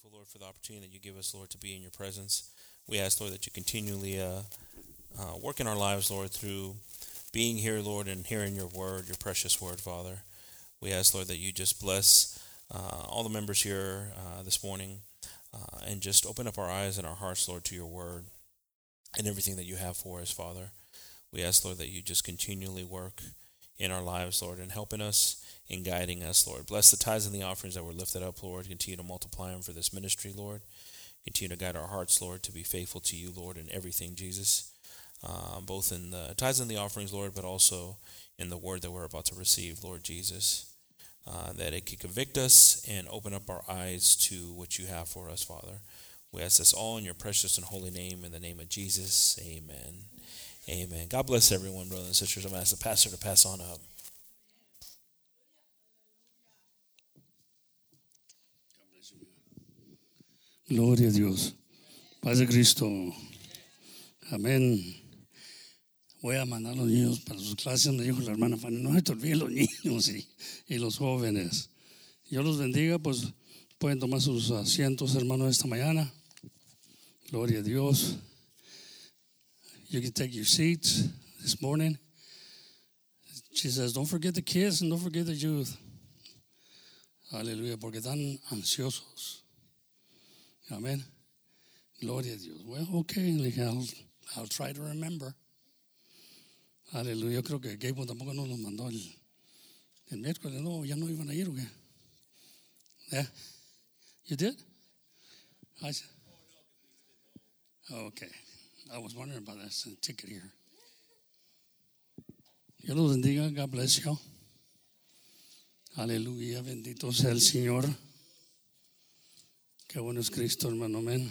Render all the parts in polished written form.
grateful, Lord, for the opportunity that you give us, Lord, to be in your presence. We ask, Lord, that you continually work in our lives, Lord, through being here, Lord, and hearing your word, your precious word, Father. We ask, Lord, that you just bless all the members here this morning and just open up our eyes and our hearts, Lord, to your word and everything that you have for us, Father. We ask, Lord, that you just continually work in our lives, Lord, and helping us and guiding us, Lord. Bless the tithes and the offerings that were lifted up, Lord. Continue to multiply them for this ministry, Lord. Continue to guide our hearts, Lord, to be faithful to you, Lord, in everything, Jesus, both in the tithes and the offerings, Lord, but also in the word that we're about to receive, Lord Jesus, that it could convict us and open up our eyes to what you have for us, Father. We ask this all in your precious and holy name, in the name of Jesus, amen. Amen. God bless everyone, brothers and sisters. I'm going to ask the pastor to pass on up. Gloria a Dios. Paz de Cristo. Amén. Voy a mandar a los niños para sus clases. Me dijo la hermana Fanny, no se te olviden los niños y los jóvenes. Dios los bendiga. Pues pueden tomar sus asientos, hermanos, esta mañana. Gloria a Dios. You can take your seats this morning. She says, don't forget the kids and don't forget the youth. Hallelujah, porque están ansiosos. Amen. Gloria a Dios. Well, okay, I'll try to remember. Hallelujah. Yo creo que Gabo tampoco nos lo mandó el miércoles. No, ya no iban a ir, ¿o qué? Yeah. You did? Okay. I was wondering about that ticket here. Dios los bendiga. God bless you. Aleluya. Bendito sea el Señor. Qué bueno es Cristo, hermano. Amen.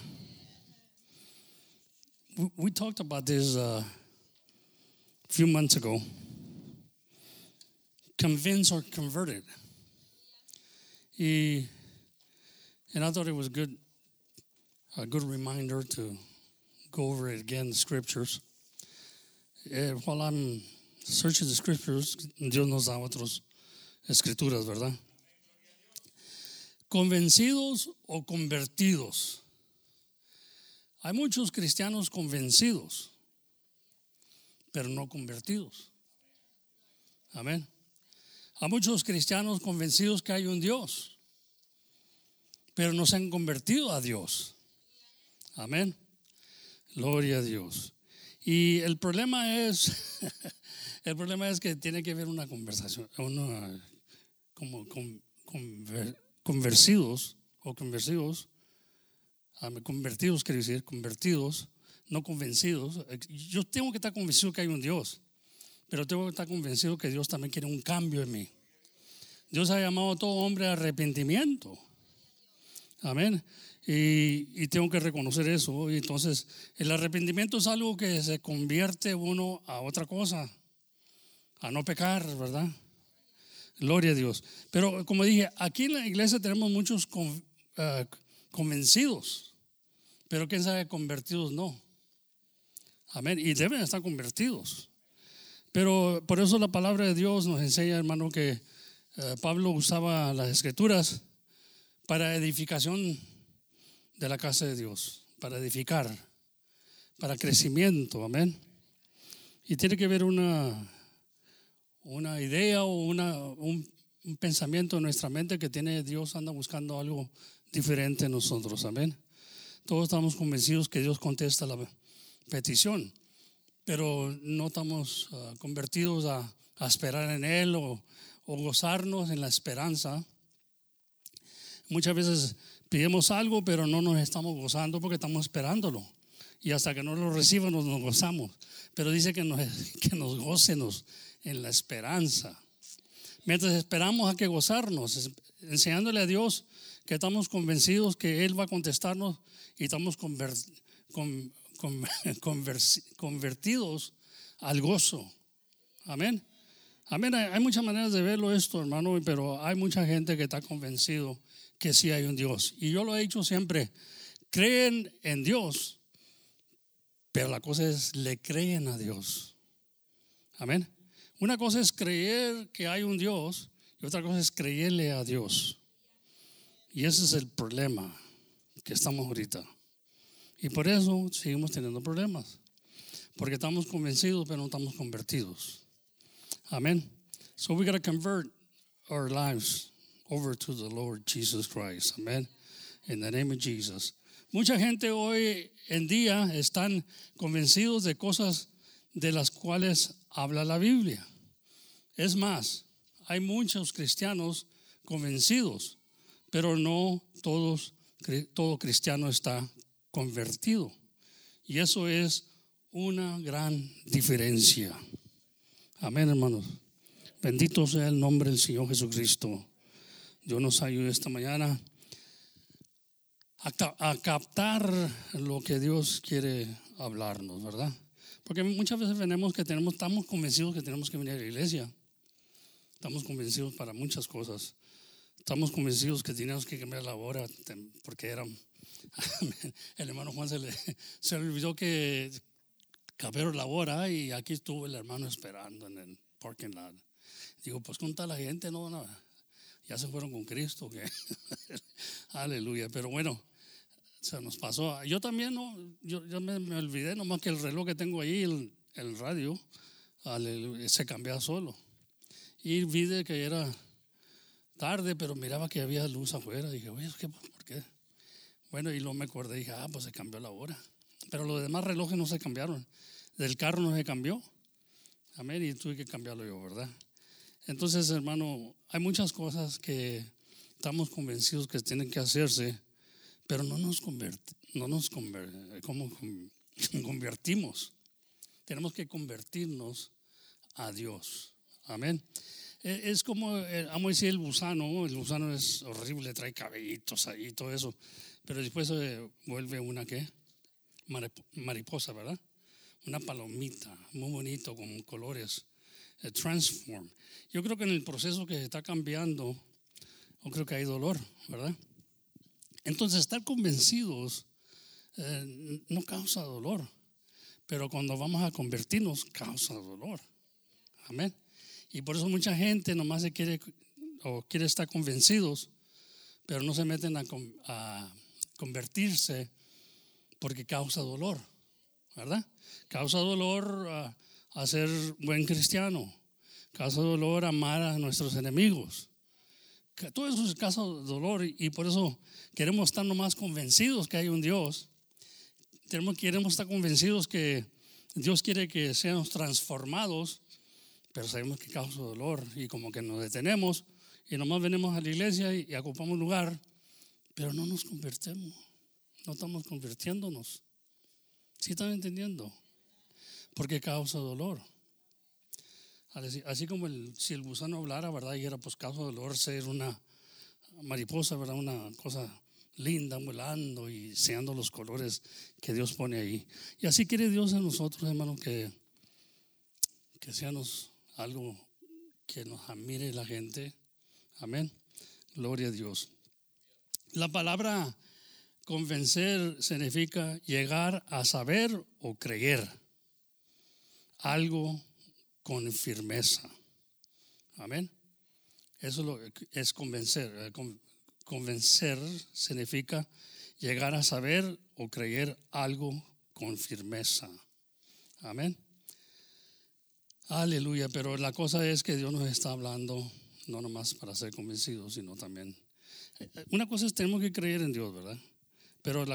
We talked about this a few months ago. Convinced or converted. And I thought it was good, a good reminder to go over it again, the scriptures. While I'm searching the scriptures, Dios nos da otras escrituras, ¿verdad? ¿Convencidos o convertidos? Hay muchos cristianos convencidos, pero no convertidos. Amén. Hay muchos cristianos convencidos que hay un Dios, pero no se han convertido a Dios. Amén. Gloria a Dios. Y el problema es, que tiene que haber una conversación, como convertidos, no convencidos. Yo tengo que estar convencido que hay un Dios, pero tengo que estar convencido que Dios también quiere un cambio en mí. Dios ha llamado a todo hombre a arrepentimiento. Amén. Y tengo que reconocer eso. Y entonces el arrepentimiento es algo que se convierte uno a otra cosa, a no pecar, ¿verdad? Gloria a Dios. Pero como dije, aquí en la iglesia tenemos muchos convencidos, pero quién sabe, convertidos no. Amén. Y deben estar convertidos. Pero por eso la palabra de Dios nos enseña, hermano, que Pablo usaba las escrituras para edificación de la casa de Dios, para edificar, para crecimiento. Amén. Y tiene que ver una idea o un pensamiento en nuestra mente que tiene Dios, anda buscando algo diferente en nosotros. Amén. Todos estamos convencidos que Dios contesta la petición, pero no estamos convertidos a esperar en Él o gozarnos en la esperanza. Muchas veces pidemos algo, pero no nos estamos gozando porque estamos esperándolo. Y hasta que no lo reciban nos gozamos. Pero dice que nos gócenos en la esperanza. Mientras esperamos, hay que gozarnos, enseñándole a Dios que estamos convencidos que Él va a contestarnos y estamos convertidos al gozo. Amén. Amén. Hay muchas maneras de verlo esto, hermano, pero hay mucha gente que está convencido que sí hay un Dios. Y yo lo he dicho siempre, creen en Dios, pero la cosa es, le creen a Dios. Amén. Una cosa es creer que hay un Dios y otra cosa es creerle a Dios. Y ese es el problema. que estamos ahorita. Y por eso seguimos teniendo problemas, porque estamos convencidos pero no estamos convertidos. Amén. So we got to convert our lives over to the Lord Jesus Christ. Amén. In the name of Jesus. Mucha gente hoy en día están convencidos de cosas de las cuales habla la Biblia. Es más, hay muchos cristianos convencidos, pero no todo cristiano está convertido. Y eso es una gran diferencia. Amén, hermanos. Bendito sea el nombre del Señor Jesucristo. Dios nos ayude esta mañana a captar lo que Dios quiere hablarnos, ¿verdad? Porque muchas veces venimos que estamos convencidos que tenemos que venir a la iglesia. Estamos convencidos para muchas cosas. Estamos convencidos que teníamos que cambiar la hora porque era... El hermano Juan se le olvidó que cambiaron la hora y aquí estuvo el hermano esperando en el parking lot. Digo, pues con toda la gente, no, ya se fueron con Cristo. ¿Qué? Aleluya, pero bueno, se nos pasó. Yo también, no, yo me olvidé, nomás que el reloj que tengo ahí, el radio, aleluya, se cambiaba solo. Y vi de que era tarde, pero miraba que había luz afuera. Dije, oye, ¿por qué? Bueno, y luego me acordé y dije, pues se cambió la hora. Pero los demás relojes no se cambiaron. Del carro no se cambió. Amén, y tuve que cambiarlo yo, ¿verdad? Entonces, hermano, hay muchas cosas que estamos convencidos que tienen que hacerse, pero no nos convertimos. Tenemos que convertirnos a Dios. Amén. Es como, vamos a decir, el gusano. El gusano es horrible, trae cabellitos ahí y todo eso. Pero después vuelve una, ¿qué? Mariposa, ¿verdad? Una palomita, muy bonito, con colores. Transform. Yo creo que en el proceso que se está cambiando, yo creo que hay dolor, ¿verdad? Entonces, estar convencidos no causa dolor. Pero cuando vamos a convertirnos, causa dolor. Amén. Y por eso mucha gente nomás se quiere estar convencidos, pero no se meten a convertirse porque causa dolor, ¿verdad? Causa dolor a ser buen cristiano, causa dolor amar a nuestros enemigos. Todo eso es causa dolor y por eso queremos estar nomás convencidos que hay un Dios. Queremos estar convencidos que Dios quiere que seamos transformados, pero sabemos que causa dolor y como que nos detenemos y nomás venimos a la iglesia y ocupamos lugar, pero no nos convertimos, no estamos convirtiéndonos. ¿Sí están entendiendo? Porque causa dolor. Así como si el gusano hablara, ¿verdad? Y era pues causa dolor ser una mariposa, ¿verdad? Una cosa linda, volando y seando los colores que Dios pone ahí. Y así quiere Dios a nosotros, hermano, que seamos algo que nos admire la gente. Amén. Gloria a Dios. La palabra convencer significa llegar a saber o creer algo con firmeza. Amén. Eso es convencer. Convencer significa llegar a saber o creer algo con firmeza. Amén. Aleluya, pero la cosa es que Dios nos está hablando no nomás para ser convencidos, sino también. Una cosa es tenemos que creer en Dios, ¿verdad? Pero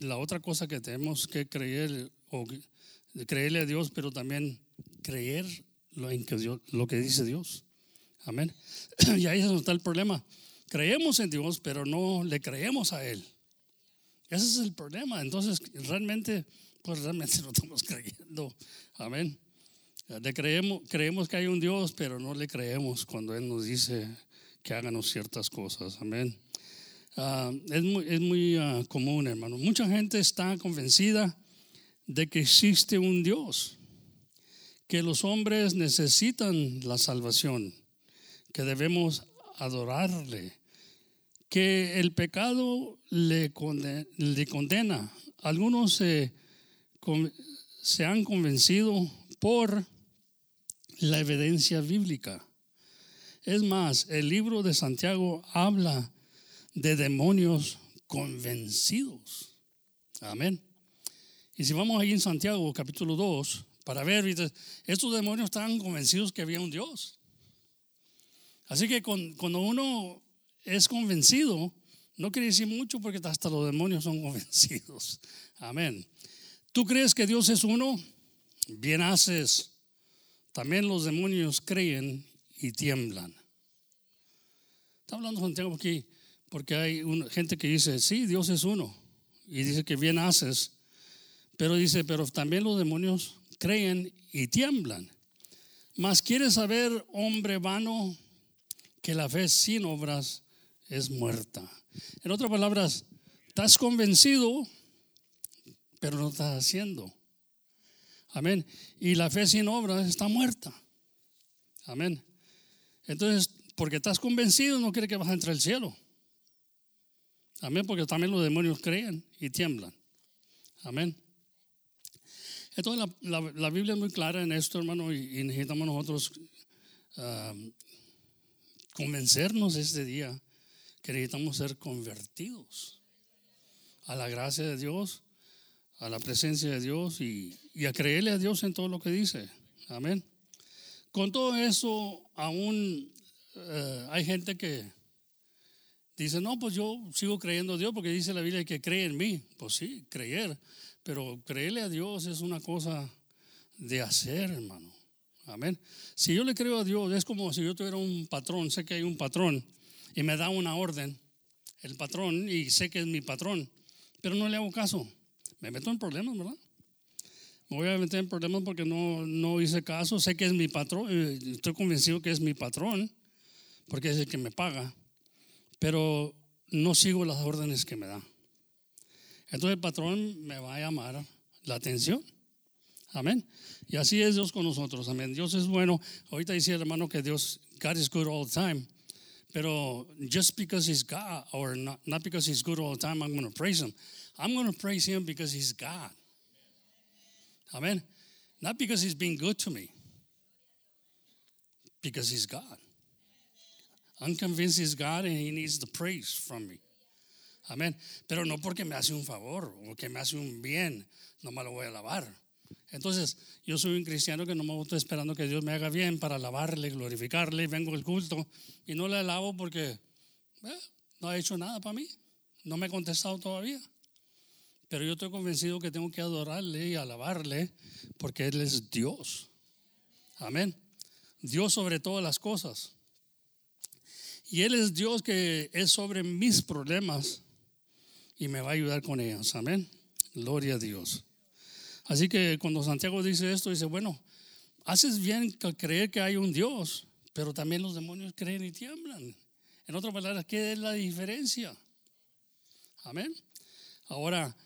la otra cosa que tenemos que creer, o creerle a Dios, pero también creer lo que dice Dios. Amén. Y ahí es donde está el problema. Creemos en Dios, pero no le creemos a Él. Ese es el problema. Entonces, realmente no estamos creyendo. Amén. Creemos que hay un Dios, pero no le creemos cuando Él nos dice que hagamos ciertas cosas. Amén. Es muy común, hermano. Mucha gente está convencida de que existe un Dios, que los hombres necesitan la salvación, que debemos adorarle, que el pecado le condena. Algunos se han convencido por la evidencia bíblica. Es más, el libro de Santiago habla de demonios convencidos. Amén. Y si vamos allí en Santiago, capítulo 2, para ver, estos demonios estaban convencidos que había un Dios. Así que cuando uno es convencido, no quiere decir mucho porque hasta los demonios son convencidos. Amén. ¿Tú crees que Dios es uno? Bien haces. También los demonios creen y tiemblan. Está hablando Santiago aquí porque hay gente que dice, sí, Dios es uno. Y dice que bien haces. Pero dice, pero también los demonios creen y tiemblan. Mas quieres saber, hombre vano, que la fe sin obras es muerta. En otras palabras, estás convencido, pero no estás haciendo. Amén. Y la fe sin obras está muerta. Amén. Entonces, porque estás convencido, no crees que vas a entrar al cielo. Amén. Porque también los demonios creen y tiemblan. Amén. Entonces, la Biblia es muy clara en esto, hermano, y necesitamos nosotros convencernos este día que necesitamos ser convertidos a la gracia de Dios, a la presencia de Dios y a creerle a Dios en todo lo que dice. Amén. Con todo eso, aún hay gente que dice, no, pues yo sigo creyendo a Dios porque dice la Biblia que cree en mí. Pues sí, creer, pero creerle a Dios es una cosa de hacer, hermano. Amén. Si yo le creo a Dios, es como si yo tuviera un patrón, sé que hay un patrón y me da una orden, el patrón, y sé que es mi patrón, pero no le hago caso. Me meto en problemas, ¿verdad? Me voy a meter en problemas porque no hice caso, sé que es mi patrón, estoy convencido que es mi patrón, porque es el que me paga, pero no sigo las órdenes que me da. Entonces el patrón me va a llamar la atención. Amén. Y así es Dios con nosotros. Amén. Dios es bueno. Ahorita dice el hermano que Dios, God is good all the time. Pero just because he's God, or not because he's good all the time, I'm going to praise him. I'm going to praise him because he's God. Amen. Not because he's been good to me. Because he's God. I'm convinced he's God and he needs the praise from me. Amén. Pero no porque me hace un favor o que me hace un bien, no me lo voy a alabar. Entonces, yo soy un cristiano que no me estoy esperando que Dios me haga bien para alabarle, glorificarle, vengo al culto y no le alabo porque no ha hecho nada para mí, no me ha contestado todavía, pero yo estoy convencido que tengo que adorarle y alabarle porque Él es Dios. Amén. Dios sobre todas las cosas, y Él es Dios que es sobre mis problemas y me va a ayudar con ellas. Amén. Gloria a Dios. Así que cuando Santiago dice esto, dice, bueno, haces bien creer que hay un Dios, pero también los demonios creen y tiemblan. En otras palabras, ¿qué es la diferencia? Amén. Ahora,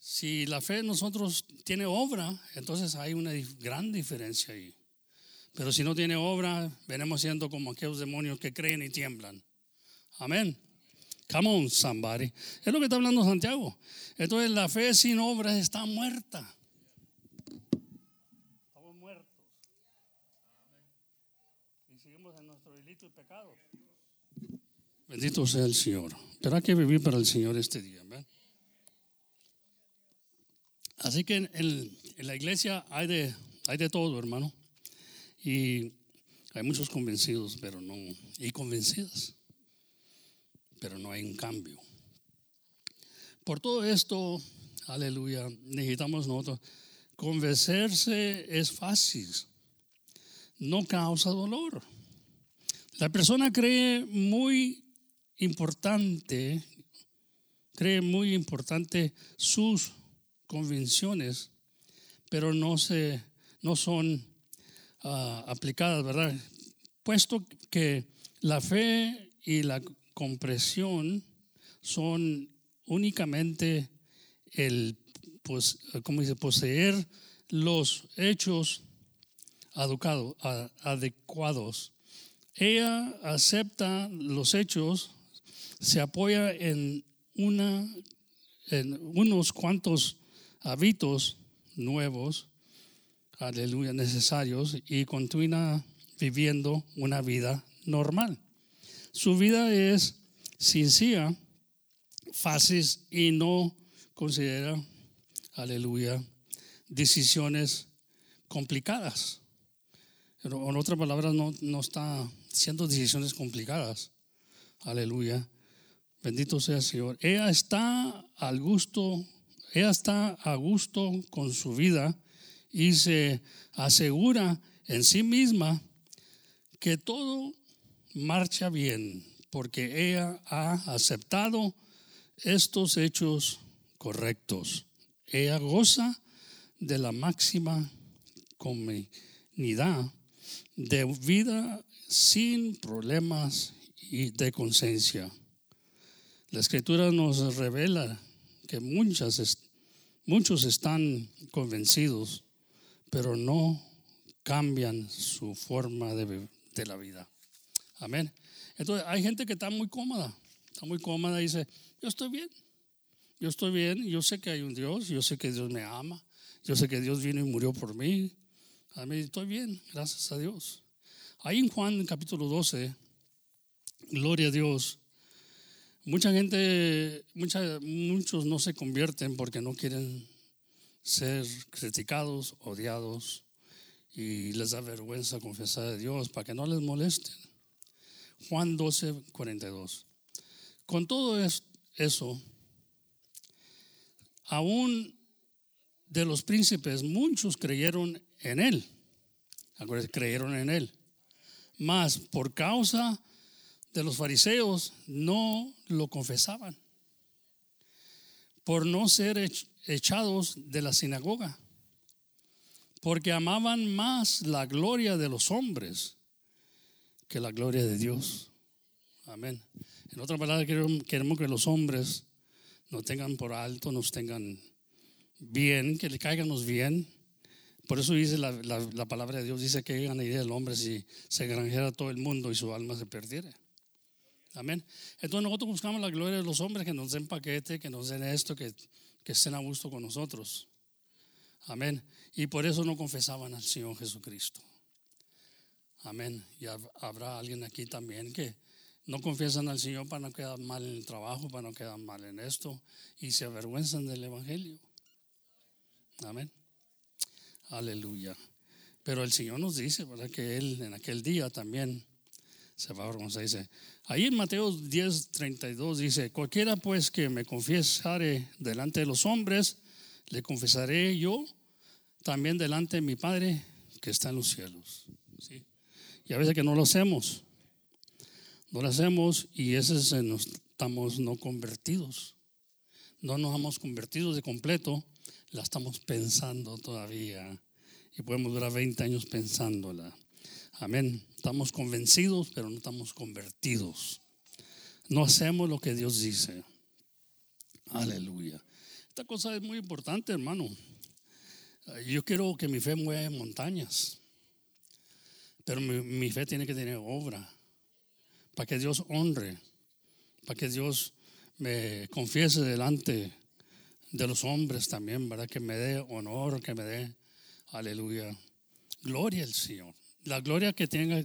si la fe en nosotros tiene obra, entonces hay una gran diferencia ahí. Pero si no tiene obra, venimos siendo como aquellos demonios que creen y tiemblan. Amén. Come on, somebody. Es lo que está hablando Santiago. Entonces, la fe sin obras está muerta. Bendito sea el Señor. Pero hay que vivir para el Señor este día, ¿verdad? Así que en la iglesia hay de todo, hermano. Y hay muchos convencidos, pero no. Y convencidas. Pero no hay un cambio. Por todo esto, aleluya, necesitamos nosotros. Convencerse es fácil. No causa dolor. La persona cree muy importante sus convicciones, pero no son aplicadas, ¿verdad? Puesto que la fe y la comprensión son únicamente poseer los hechos adecuados. Ella acepta los hechos, se apoya en unos cuantos hábitos nuevos, aleluya, necesarios, y continúa viviendo una vida normal. Su vida es sincera, fases y no considera, aleluya, decisiones complicadas. Pero en otras palabras, no está haciendo decisiones complicadas. Aleluya. Bendito sea el Señor. Ella está a gusto con su vida y se asegura en sí misma que todo marcha bien, porque ella ha aceptado estos hechos correctos. Ella goza de la máxima comodidad de vida sin problemas y de conciencia. La Escritura nos revela que muchos están convencidos, pero no cambian su forma de la vida. Amén. Entonces hay gente que está muy cómoda y dice, yo estoy bien, yo sé que hay un Dios, yo sé que Dios me ama, yo sé que Dios vino y murió por mí. Amén, estoy bien, gracias a Dios. Ahí en Juan capítulo 12, gloria a Dios, muchos no se convierten porque no quieren ser criticados, odiados, y les da vergüenza confesar a Dios para que no les molesten. Juan 12, 42. Con todo eso, aún de los príncipes, muchos creyeron en él. Acuérdense, creyeron en él. Mas por causa de los fariseos no lo confesaban, por no ser echados de la sinagoga, porque amaban más la gloria de los hombres que la gloria de Dios. Amén. En otra palabra, queremos que los hombres nos tengan por alto, nos tengan bien, que le caiganos bien. Por eso dice la palabra de Dios, dice que ganaría el hombre si se granjeara todo el mundo y su alma se perdiera. Amén. Entonces nosotros buscamos la gloria de los hombres, que nos den paquete, que nos den esto, que estén a gusto con nosotros. Amén. Y por eso no confesaban al Señor Jesucristo. Amén. Y habrá alguien aquí también que no confiesan al Señor para no quedar mal en el trabajo, para no quedar mal en esto, y se avergüenzan del Evangelio. Amén. Aleluya. Pero el Señor nos dice, ¿verdad?, que Él en aquel día también se va a avergonzar. Dice ahí en Mateo 10:32, dice: cualquiera pues que me confesare delante de los hombres, le confesaré yo también delante de mi Padre que está en los cielos. ¿Sí? Y a veces que no lo hacemos, y ese es estamos no convertidos, no nos hemos convertido de completo. La estamos pensando todavía y podemos durar 20 años pensándola. Amén. Estamos convencidos, pero no estamos convertidos. No hacemos lo que Dios dice. Aleluya. Esta cosa es muy importante, hermano. Yo quiero que mi fe mueva montañas, pero mi fe tiene que tener obra para que Dios honre, para que Dios me confiese delante de los hombres también, ¿verdad? Que me dé honor, que me dé, aleluya, gloria al Señor. La gloria que tenga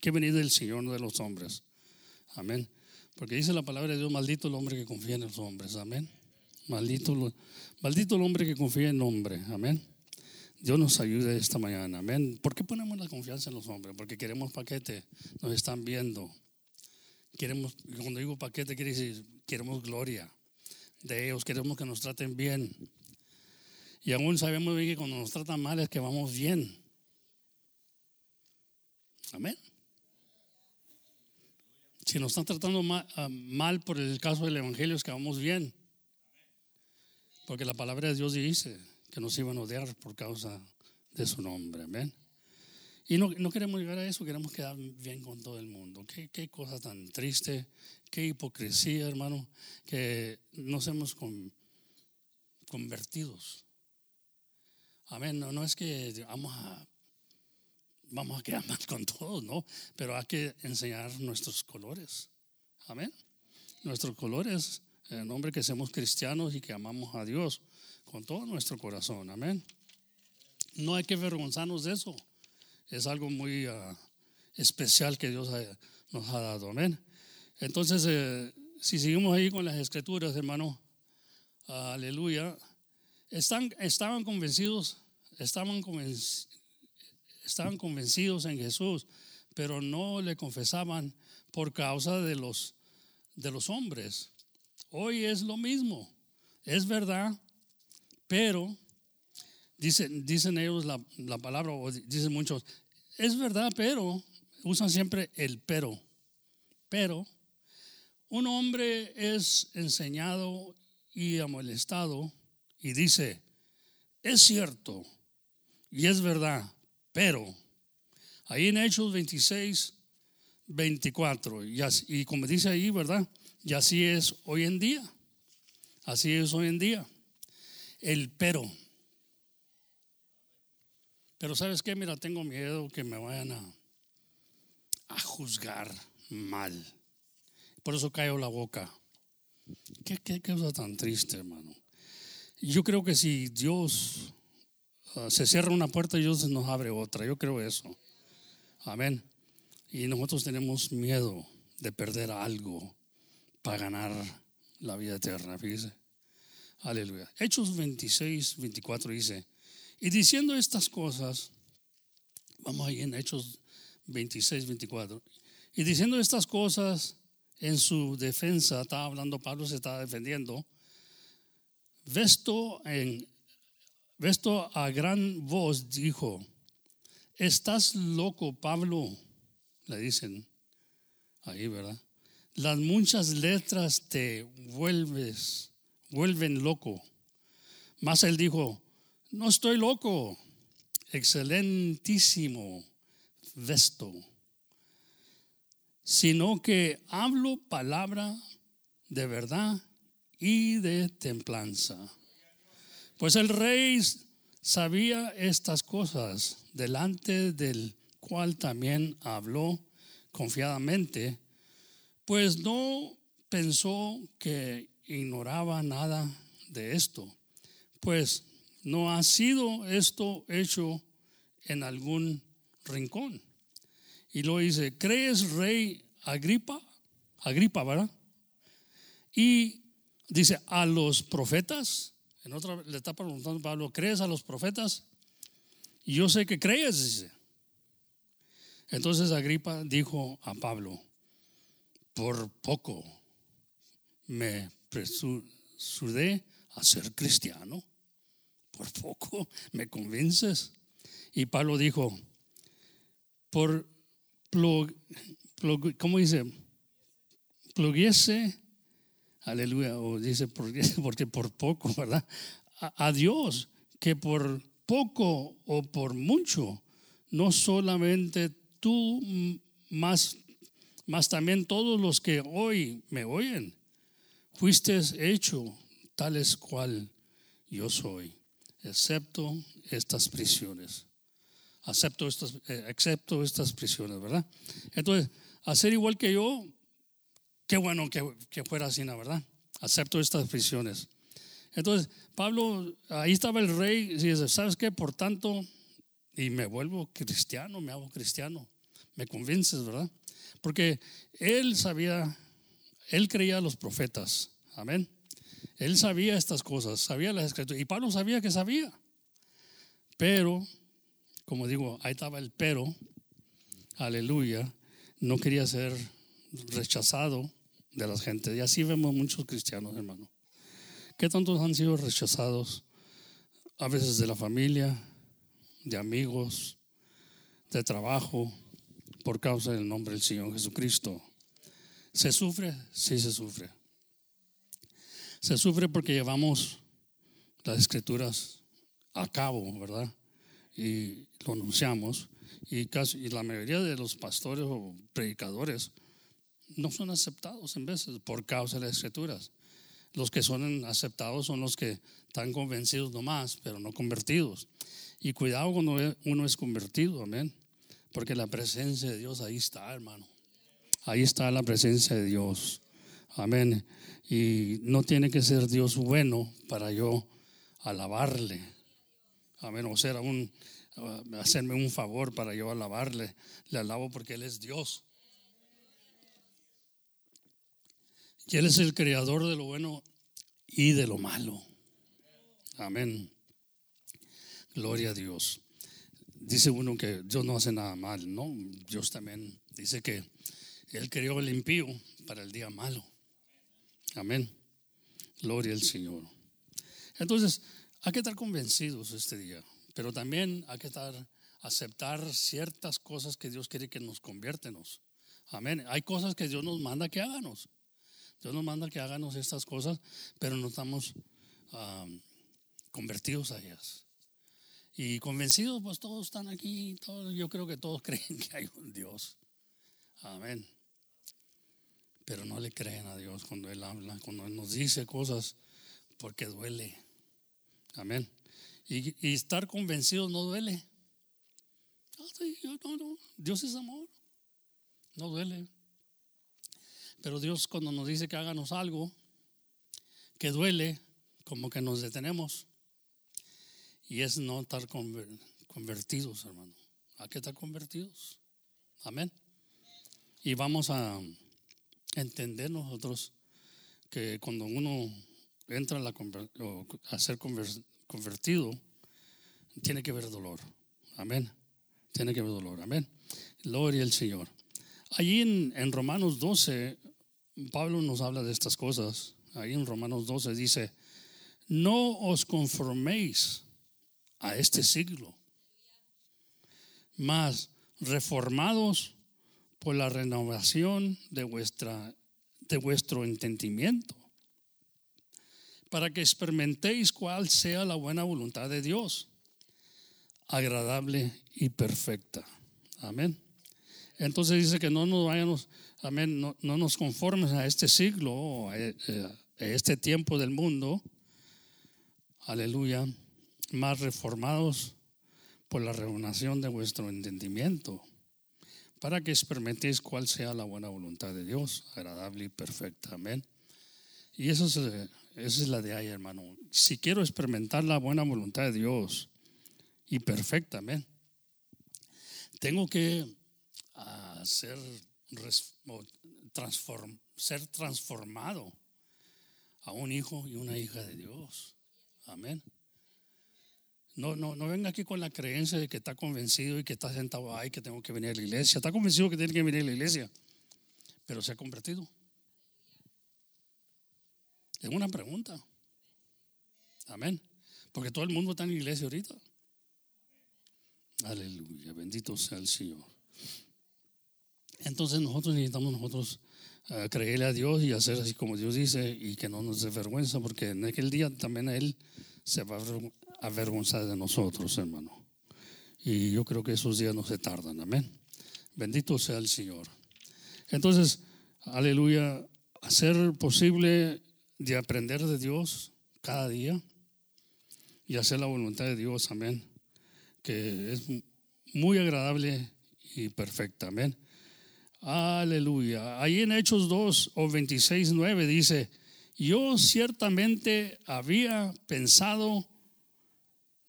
que venir del Señor, no de los hombres. Amén. Porque dice la palabra de Dios: maldito el hombre que confía en los hombres. Amén. Maldito el hombre que confía en el hombre. Amén. Dios nos ayude esta mañana. Amén. ¿Por qué ponemos la confianza en los hombres? Porque queremos paquete. Nos están viendo. Queremos, cuando digo paquete, quiere decir queremos gloria de ellos, queremos que nos traten bien, y aún sabemos bien que cuando nos tratan mal es que vamos bien. Amén. Si nos están tratando mal por el caso del Evangelio, es que vamos bien, porque la palabra de Dios dice que nos iban a odiar por causa de su nombre. Amén. Y no queremos llegar a eso, queremos quedar bien con todo el mundo. Qué cosa tan triste, qué hipocresía, hermano, que nos hemos convertidos. Amén. No es que vamos a quedar mal con todos, no, pero hay que enseñar nuestros colores. Amén. Nuestros colores, en nombre que seamos cristianos y que amamos a Dios con todo nuestro corazón. Amén. No hay que avergonzarnos de eso. Es algo muy especial que Dios nos ha dado. Amén. Entonces si seguimos ahí con las escrituras, hermano, aleluya, estaban convencidos en Jesús, pero no le confesaban por causa de los hombres. Hoy es lo mismo, es verdad, pero dicen ellos la palabra, o dicen muchos, es verdad, pero usan siempre el pero. Pero un hombre es enseñado y amolestado y dice, es cierto y es verdad, pero. Ahí en Hechos 26, 24, y como dice ahí, ¿verdad? Y así es hoy en día, así es hoy en día, el pero. Pero ¿sabes qué? Mira, tengo miedo que me vayan a juzgar mal. Por eso callo la boca. ¿Qué cosa tan triste, hermano? Yo creo que si Dios se cierra una puerta, Dios nos abre otra. Yo creo eso. Amén. Y nosotros tenemos miedo de perder algo para ganar la vida eterna, fíjese. Aleluya. Hechos 26, 24 dice, y diciendo estas cosas, vamos ahí en Hechos 26, 24, y diciendo estas cosas en su defensa, estaba hablando Pablo, se estaba defendiendo, vesto a gran voz dijo, estás loco, Pablo, le dicen ahí, ¿verdad? Las muchas letras te vuelven loco. Mas él dijo, no estoy loco, excelentísimo Vesto, sino que hablo palabra de verdad y de templanza. Pues el rey sabía estas cosas, delante del cual también habló confiadamente, pues no pensó que ignoraba nada de esto, pues no ha sido esto hecho en algún rincón. Y luego dice, ¿crees, rey Agripa? Agripa, ¿verdad? Y dice, ¿a los profetas? En otra le está preguntando Pablo, ¿crees a los profetas? Y yo sé que crees, dice. Entonces Agripa dijo a Pablo, por poco me presuré a ser cristiano. Por poco me convences. Y Pablo dijo, ¿cómo dice? Pluguiese, aleluya, o dice, porque por poco, ¿verdad? A Dios, que por poco o por mucho, no solamente tú, mas también todos los que hoy me oyen, fuiste hecho tales cual yo soy, excepto estas prisiones, ¿verdad? Entonces, hacer igual que yo, qué bueno que fuera así, ¿no? ¿Verdad? Excepto estas prisiones. Entonces, Pablo, ahí estaba el rey, y dice, ¿sabes qué? Por tanto, y me vuelvo cristiano, me hago cristiano, me convences, ¿verdad? Porque él creía a los profetas, amén. Él sabía estas cosas, sabía las escrituras, y Pablo sabía que sabía, pero, como digo, ahí estaba el pero, aleluya, no quería ser rechazado de la gente. Y así vemos muchos cristianos, hermano. ¿Qué tantos han sido rechazados? A veces de la familia, de amigos, de trabajo, por causa del nombre del Señor Jesucristo. ¿Se sufre? Sí, se sufre. Se sufre porque llevamos las escrituras a cabo, ¿verdad? Y lo anunciamos, y la mayoría de los pastores o predicadores no son aceptados en veces por causa de las escrituras. Los que son aceptados son los que están convencidos nomás, pero no convertidos. Y cuidado cuando uno es convertido, amén, porque la presencia de Dios ahí está, hermano. Ahí está la presencia de Dios, amén. Y no tiene que ser Dios bueno para yo alabarle, amén, o sea, hacerme un favor para yo alabarle. Le alabo porque Él es Dios. que Él es el creador de lo bueno y de lo malo. Amén. Gloria a Dios. Dice uno que Dios no hace nada mal, ¿no? Dios también dice que Él creó el impío para el día malo. Amén. Gloria al Señor. Entonces, hay que estar convencidos este día, pero también hay que aceptar ciertas cosas que Dios quiere que nos conviértenos. Amén. Hay cosas que Dios nos manda que háganos. Dios nos manda que háganos estas cosas, pero no estamos convertidos a ellas. Y convencidos, pues todos están aquí, todos, yo creo que todos creen que hay un Dios. Amén. Pero no le creen a Dios cuando Él habla, cuando Él nos dice cosas, porque duele. Amén. Y estar convencidos no duele. No, Dios es amor, no duele. Pero Dios, cuando nos dice que háganos algo que duele, como que nos detenemos. Y es no estar convertidos, hermano. Hay que estar convertidos. Amén. Y vamos a entender nosotros que cuando uno entra a ser convertido, tiene que haber dolor. Amén. Tiene que haber dolor. Amén. Gloria al Señor. Allí en Romanos 12, Pablo nos habla de estas cosas. Ahí en Romanos 12 dice: no os conforméis a este siglo, mas reformados por la renovación de vuestro entendimiento, para que experimentéis cuál sea la buena voluntad de Dios, agradable y perfecta. Amén. Entonces dice que no nos vayamos, amén, no nos conformes a este siglo, a este tiempo del mundo, aleluya, más reformados por la renovación de vuestro entendimiento, para que experimentéis cuál sea la buena voluntad de Dios, agradable y perfecta. Amén. Y esa es la de ahí, hermano. Si quiero experimentar la buena voluntad de Dios y perfecta, amén, tengo que ser transformado a un hijo y una hija de Dios. Amén. No venga aquí con la creencia de que está convencido y que está sentado ahí, que tengo que venir a la iglesia. Está convencido que tiene que venir a la iglesia, pero se ha convertido. Es una pregunta. Amén. Porque todo el mundo está en la iglesia ahorita. Aleluya, bendito sea el Señor. Entonces nosotros necesitamos creerle a Dios y hacer así como Dios dice, y que no nos dé vergüenza, porque en aquel día también Él se va a avergonzar de nosotros, hermano. Y yo creo que esos días no se tardan, amén. Bendito sea el Señor. Entonces, aleluya, hacer posible de aprender de Dios cada día y hacer la voluntad de Dios, amén, que es muy agradable y perfecta, amén. Aleluya. Ahí en Hechos 2 o 26:9 dice: yo ciertamente había pensado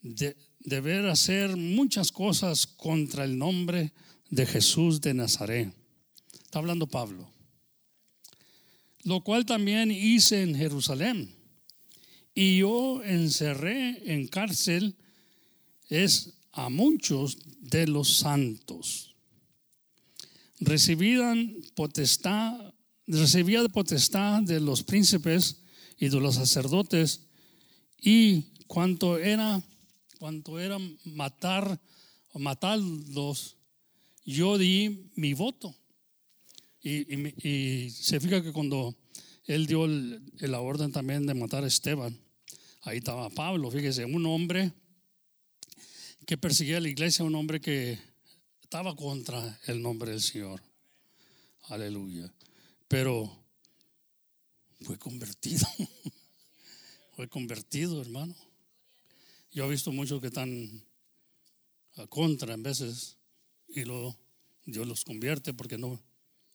deber hacer muchas cosas contra el nombre de Jesús de Nazaret. Está hablando Pablo. Lo cual también hice en Jerusalén. Y yo encerré en cárcel a muchos de los santos. Recibía potestad de los príncipes y de los sacerdotes, y cuanto era matar o matarlos, yo di mi voto. Y se fija que cuando él dio la orden también de matar a Esteban, ahí estaba Pablo. Fíjese, un hombre que perseguía a la iglesia, un hombre que estaba contra el nombre del Señor. Aleluya. Pero fue convertido. Fue convertido, hermano. Yo he visto muchos que están a contra en veces, y luego Dios los convierte, porque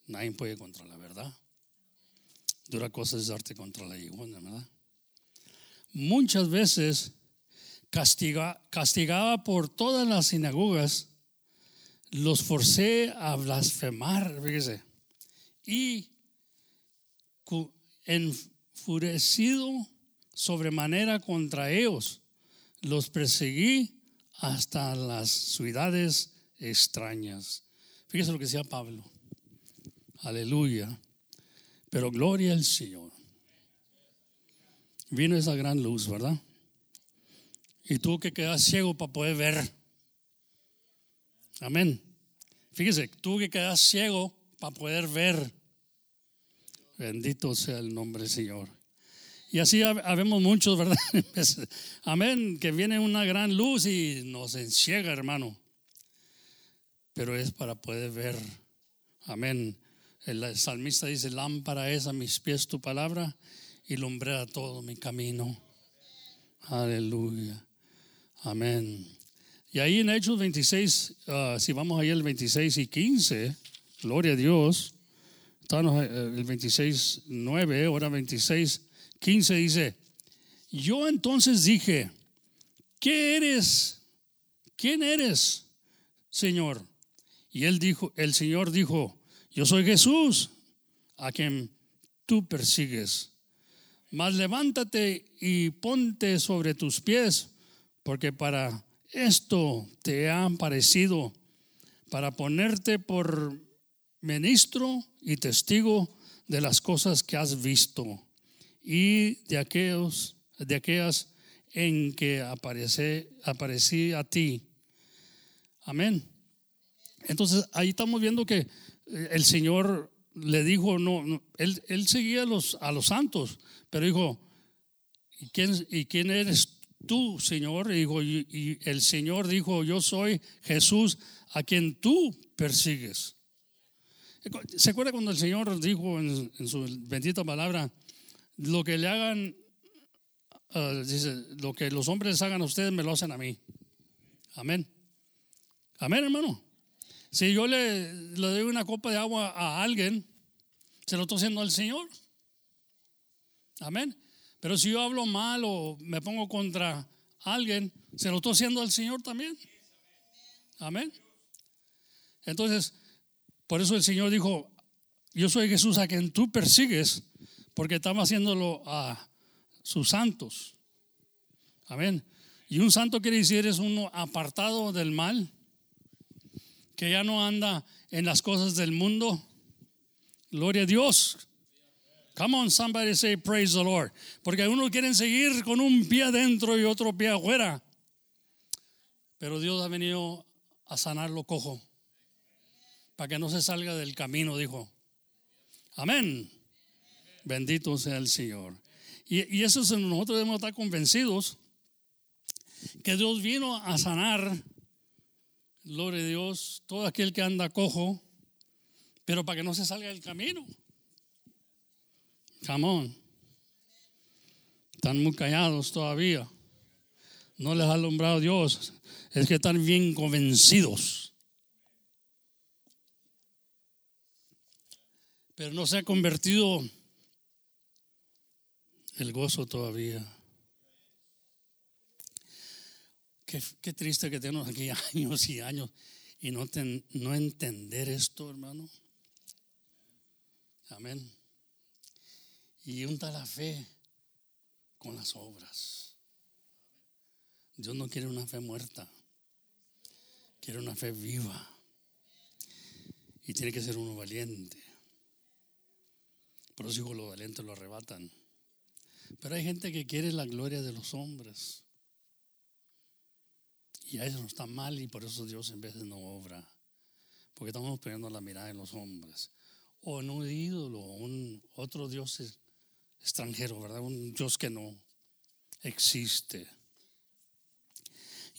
nadie puede contra la verdad. Dura cosa es darte contra la higuana, ¿verdad? Muchas veces castigaba por todas las sinagogas. Los forcé a blasfemar, fíjese, y enfurecido sobremanera contra ellos, los perseguí hasta las ciudades extrañas. Fíjese lo que decía Pablo. Aleluya. Pero gloria al Señor. Vino esa gran luz, ¿verdad? Y tuvo que quedar ciego para poder ver. Amén. Fíjese, tuvo que quedar ciego para poder ver. Bendito sea el nombre del Señor. Y así habemos muchos, ¿verdad? Amén, que viene una gran luz y nos enciega, hermano. Pero es para poder ver. Amén. El salmista dice, lámpara es a mis pies tu palabra y lumbrera todo mi camino. Aleluya. Amén. Y ahí en Hechos 26, si vamos ahí el 26 y 15, gloria a Dios. Estamos el 26, 9, ahora 26, 15 dice, yo entonces dije, ¿qué eres? ¿Quién eres, Señor? Y él dijo, el Señor dijo, yo soy Jesús, a quien tú persigues. Mas levántate y ponte sobre tus pies, porque para esto te ha parecido, para ponerte por ministro y testigo de las cosas que has visto y de aquellas en que aparecí a ti. Amén. Entonces ahí estamos viendo que el Señor le dijo, no él seguía a los santos, pero dijo, ¿quién eres tú, Señor? Y dijo, y el Señor dijo, yo soy Jesús, a quien tú persigues. ¿Se acuerda cuando el Señor dijo en su bendita palabra, lo que le hagan, dice, lo que los hombres hagan a ustedes me lo hacen a mí? Amén. Amén, hermano. Si yo le doy una copa de agua a alguien, se lo estoy haciendo al Señor. Amén. Pero si yo hablo mal o me pongo contra alguien, se lo estoy haciendo al Señor también. Amén. Entonces, por eso el Señor dijo, yo soy Jesús a quien tú persigues, porque estamos haciéndolo a sus santos. Amén. Y un santo quiere decir es uno apartado del mal, que ya no anda en las cosas del mundo. Gloria a Dios. Come on, somebody say praise the Lord. Porque algunos quieren seguir con un pie adentro y otro pie afuera. Pero Dios ha venido a sanar lo cojo, para que no se salga del camino, dijo. Amén. Bendito sea el Señor. Y eso es, nosotros debemos estar convencidos que Dios vino a sanar, gloria a Dios, todo aquel que anda cojo, pero para que no se salga del camino. Come on. Están muy callados todavía. No les ha alumbrado Dios. Es que están bien convencidos, pero no se ha convertido el gozo todavía. Qué triste que tenemos aquí años y años y no entender esto, hermano. Amén. Y unta la fe con las obras. Dios no quiere una fe muerta, quiere una fe viva. Y tiene que ser uno valiente. Por eso, hijos, los valientes lo arrebatan. Pero hay gente que quiere la gloria de los hombres. Y a eso no está mal, y por eso Dios en veces no obra, porque estamos poniendo la mirada en los hombres o en un ídolo, otro Dios extranjero, ¿verdad? Un Dios que no existe.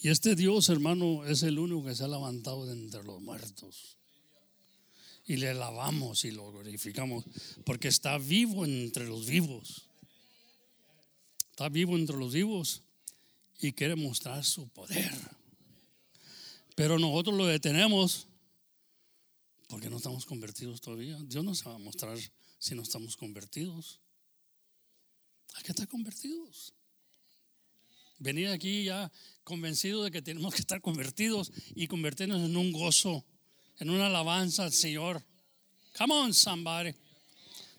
Y este Dios, hermano, es el único que se ha levantado de entre los muertos. Y le alabamos y lo glorificamos porque está vivo entre los vivos. Está vivo entre los vivos y quiere mostrar su poder. Pero nosotros lo detenemos porque no estamos convertidos todavía. Dios no se va a mostrar si no estamos convertidos. Hay que estar convertidos. Venir aquí ya convencidos de que tenemos que estar convertidos y convertirnos en un gozo, en una alabanza al Señor. Come on, somebody.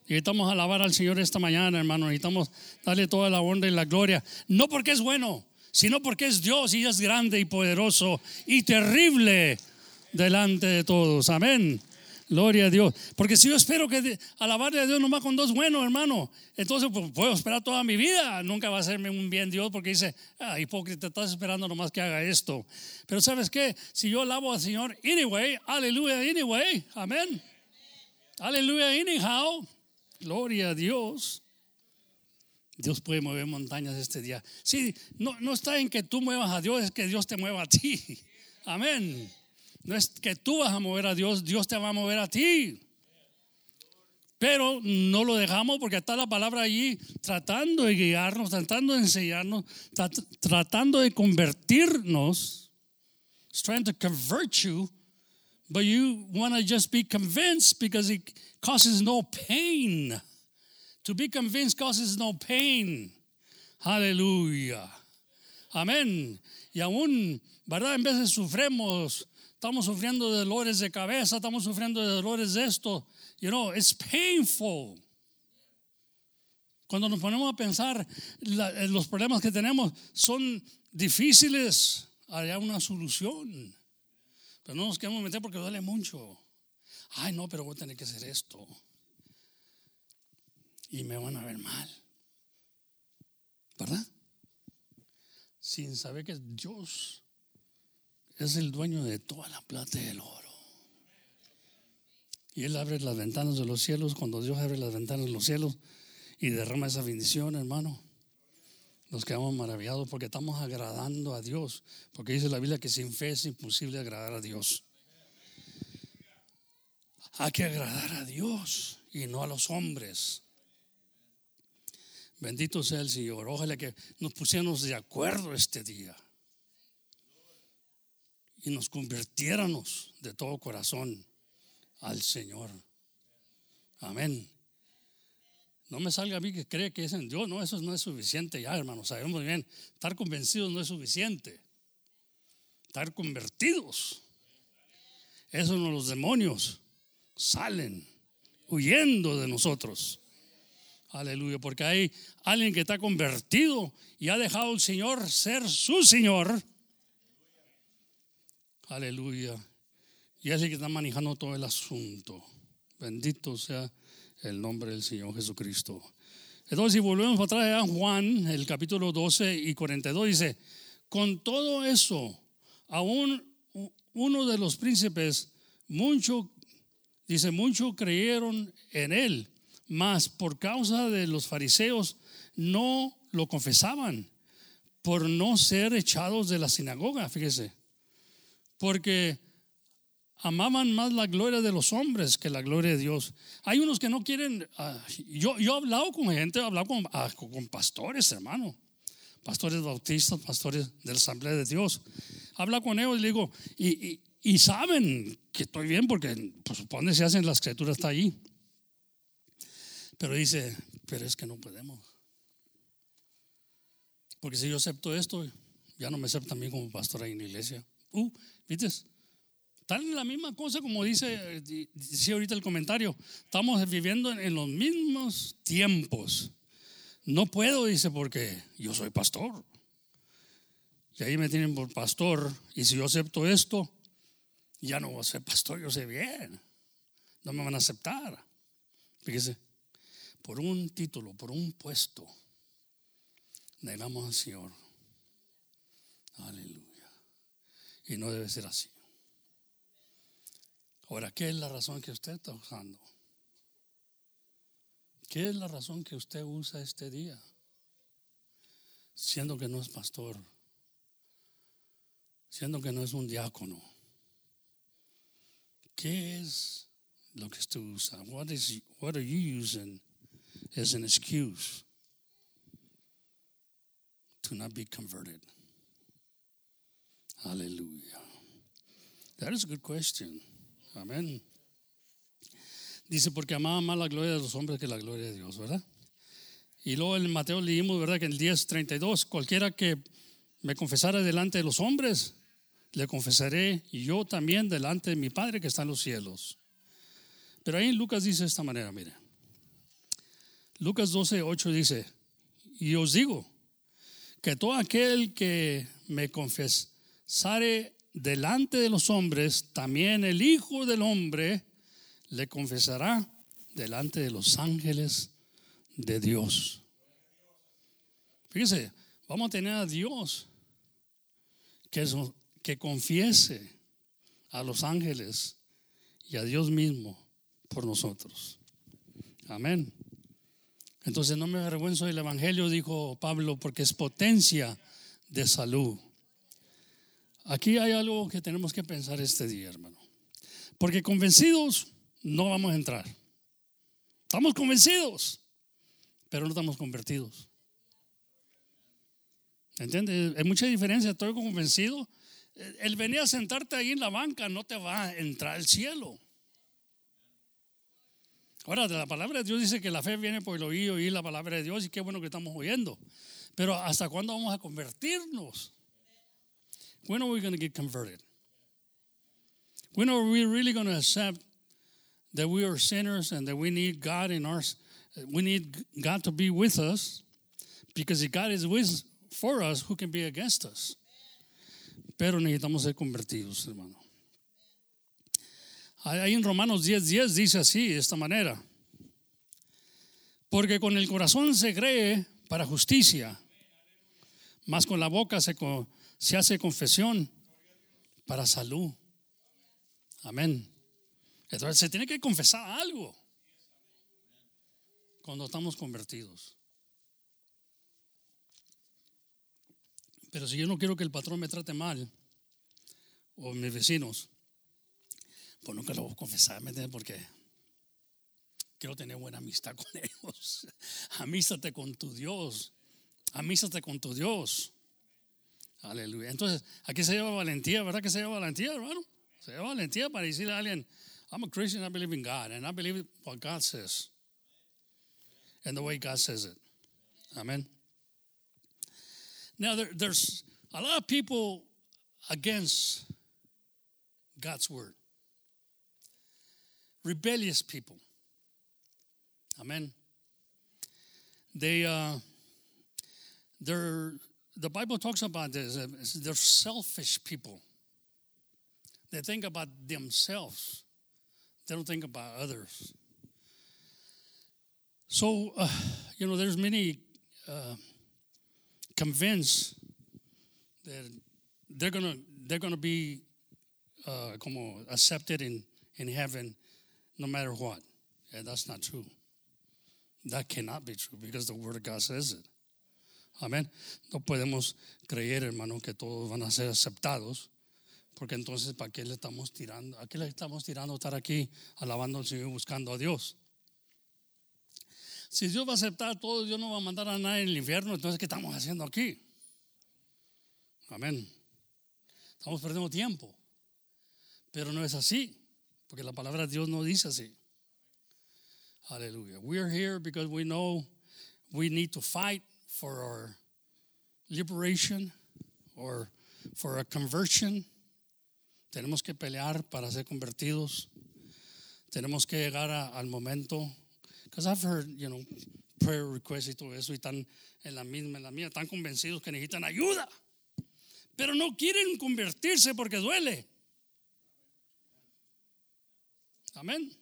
Necesitamos alabar al Señor esta mañana, hermano. Necesitamos darle toda la honra y la gloria. No porque es bueno, sino porque es Dios y es grande y poderoso y terrible delante de todos. Amén. Gloria a Dios. Porque si yo espero que alabarle a Dios nomás con dos buenos, hermano, entonces pues, puedo esperar toda mi vida. Nunca va a hacerme un bien Dios, porque dice, hipócrita, estás esperando nomás que haga esto. Pero ¿sabes qué? Si yo alabo al Señor anyway, aleluya anyway, amén. Aleluya anyhow. Gloria a Dios. Dios puede mover montañas este día. Sí, no está en que tú muevas a Dios, es que Dios te mueva a ti. Amén. No es que tú vas a mover a Dios, Dios te va a mover a ti. Pero no lo dejamos porque está la palabra allí tratando de guiarnos, tratando de enseñarnos, tratando de convertirnos. It's trying to convert you, but you want to just be convinced because it causes no pain. To be convinced causes no pain. Aleluya. Amén. Y aún, ¿verdad? En veces sufremos. Estamos sufriendo de dolores de cabeza, estamos sufriendo de dolores de esto. You know, it's painful. Cuando nos ponemos a pensar, los problemas que tenemos son difíciles. Hay una solución. Pero no nos queremos meter porque duele mucho. Ay, no, pero voy a tener que hacer esto. Y me van a ver mal. ¿Verdad? Sin saber que Dios es el dueño de toda la plata y el oro. Y Él abre las ventanas de los cielos. Cuando Dios abre las ventanas de los cielos y derrama esa bendición, hermano, nos quedamos maravillados porque estamos agradando a Dios. Porque dice la Biblia que sin fe es imposible agradar a Dios. Hay que agradar a Dios y no a los hombres. Bendito sea el Señor. Ojalá que nos pusiéramos de acuerdo este día y nos convirtiéramos de todo corazón al Señor. Amén. No me salga a mí que cree que es en Dios. No, eso no es suficiente ya, hermanos. Sabemos bien, estar convencidos no es suficiente. Estar convertidos. Eso no, los demonios salen huyendo de nosotros. Aleluya, porque hay alguien que está convertido y ha dejado al Señor ser su Señor. Aleluya. Y así que está manejando todo el asunto. Bendito sea el nombre del Señor Jesucristo. Entonces, si volvemos para atrás a Juan, el capítulo 12 y 42, dice: con todo eso, aún uno de los príncipes, mucho creyeron en él, mas por causa de los fariseos no lo confesaban, por no ser echados de la sinagoga, fíjese. Porque amaban más la gloria de los hombres que la gloria de Dios. Hay unos que no quieren. Yo he hablado con gente, he hablado con pastores, hermano. Pastores bautistas, pastores de la Asamblea de Dios. Habla con ellos y le digo, y saben que estoy bien porque pues, supone se hacen las escrituras, está allí. Pero dice, pero es que no podemos. Porque si yo acepto esto, ya no me aceptan a mí como pastor ahí en la iglesia. ¿Viste? Están en la misma cosa como dice ahorita el comentario. Estamos viviendo en los mismos tiempos. No puedo, dice, porque yo soy pastor. Y ahí me tienen por pastor. Y si yo acepto esto, ya no voy a ser pastor, yo sé bien. No me van a aceptar. Fíjese, por un título, por un puesto, negamos al Señor. Aleluya. Y no debe ser así. Ahora, ¿qué es la razón que usted está usando? ¿Qué es la razón que usted usa este día? Siendo que no es pastor, siendo que no es un diácono. ¿Qué es lo que usted usa? What are you using as an excuse to not be converted? Hallelujah. That is a good question. Amén. Dice, porque amaba más la gloria de los hombres que la gloria de Dios, ¿verdad? Y luego en Mateo leímos, ¿verdad? Que en el 10:32, cualquiera que me confesara delante de los hombres, le confesaré yo también delante de mi Padre que está en los cielos. Pero ahí en Lucas dice de esta manera, mire. Lucas 12:8 dice: y os digo que todo aquel que me confesare delante de los hombres, también el Hijo del Hombre le confesará delante de los ángeles de Dios. Fíjese, vamos a tener a Dios que confiese a los ángeles y a Dios mismo por nosotros. Amén. Entonces no me avergüenzo del evangelio, dijo Pablo, porque es potencia de salud. Aquí hay algo que tenemos que pensar este día, hermano, porque convencidos no vamos a entrar. Estamos convencidos, pero no estamos convertidos. ¿Entiendes? Hay mucha diferencia. Estoy convencido. El venir a sentarte ahí en la banca no te va a entrar al cielo. Ahora, de la palabra de Dios dice que la fe viene por el oído, oír la palabra de Dios, y qué bueno que estamos oyendo. Pero ¿hasta cuándo vamos a convertirnos? When are we going to get converted? When are we really going to accept that we are sinners and that we need God we need God to be with us? Because if God is with for us, who can be against us? Pero necesitamos ser convertidos, hermano. Ahí en Romanos 10:10 dice así, de esta manera: porque con el corazón se cree para justicia, mas con la boca se hace confesión para salud. Amén. Entonces se tiene que confesar algo cuando estamos convertidos. Pero si yo no quiero que el patrón me trate mal, o mis vecinos, pues nunca lo voy a confesar, ¿me entiendes? Porque quiero tener buena amistad con ellos. Amístate con tu Dios. Aleluya. Entonces, aquí se lleva valentía, ¿verdad que se lleva valentía, hermano? Se lleva valentía para decirle a alguien: I'm a Christian, I believe in God, and I believe what God says, and the way God says it. Amen. Now, there's a lot of people against God's word. Rebellious people. Amen. The Bible talks about this. They're selfish people. They think about themselves. They don't think about others. So, there's many convinced that they're gonna be accepted in heaven no matter what. And that's not true. That cannot be true because the Word of God says it. Amén. No podemos creer, hermano, que todos van a ser aceptados, porque entonces ¿para qué le estamos tirando? ¿A qué le estamos tirando estar aquí alabando al Señor y buscando a Dios? Si Dios va a aceptar a todos, Dios no va a mandar a nadie al infierno, entonces ¿qué estamos haciendo aquí? Amén. Estamos perdiendo tiempo, pero no es así, porque la palabra de Dios no dice así. Aleluya. We are here because we know we need to fight for our liberation or for our conversion. Tenemos que pelear para ser convertidos. Tenemos que llegar al momento. Because I've heard, prayer requests y todo eso, y están en la mía, están convencidos que necesitan ayuda, pero no quieren convertirse porque duele. Amén.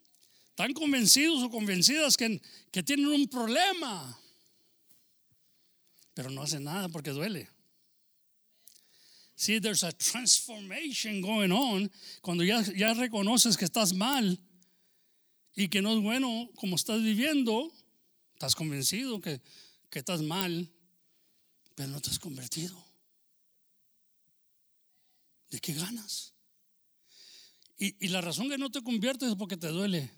Están convencidos o convencidas que tienen un problema, pero no hacen nada porque duele. See, there's a transformation going on. Cuando ya reconoces que estás mal y que no es bueno como estás viviendo, estás convencido que estás mal, pero no te has convertido. ¿De qué ganas? Y la razón que no te conviertes es porque te duele.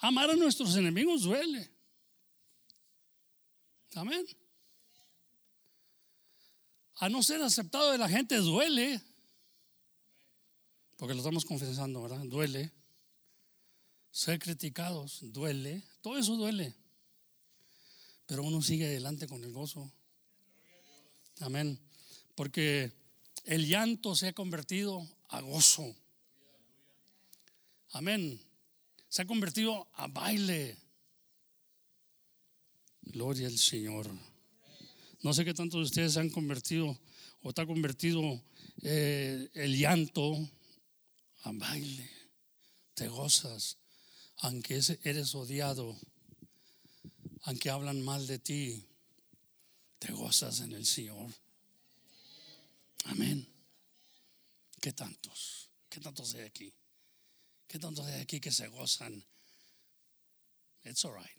Amar a nuestros enemigos duele. Amén. A no ser aceptado de la gente duele, porque lo estamos confesando, ¿verdad? Duele. Ser criticados duele. Todo eso duele, pero uno sigue adelante con el gozo. Amén. Porque el llanto se ha convertido a gozo. Amén. Se ha convertido a baile. Gloria al Señor. No sé qué tanto de ustedes han convertido o está convertido el llanto a baile. Te gozas, aunque eres odiado, aunque hablan mal de ti, te gozas en el Señor. Amén. ¿Qué tantos hay aquí? ¿Qué tantos hay aquí que se gozan? It's all right.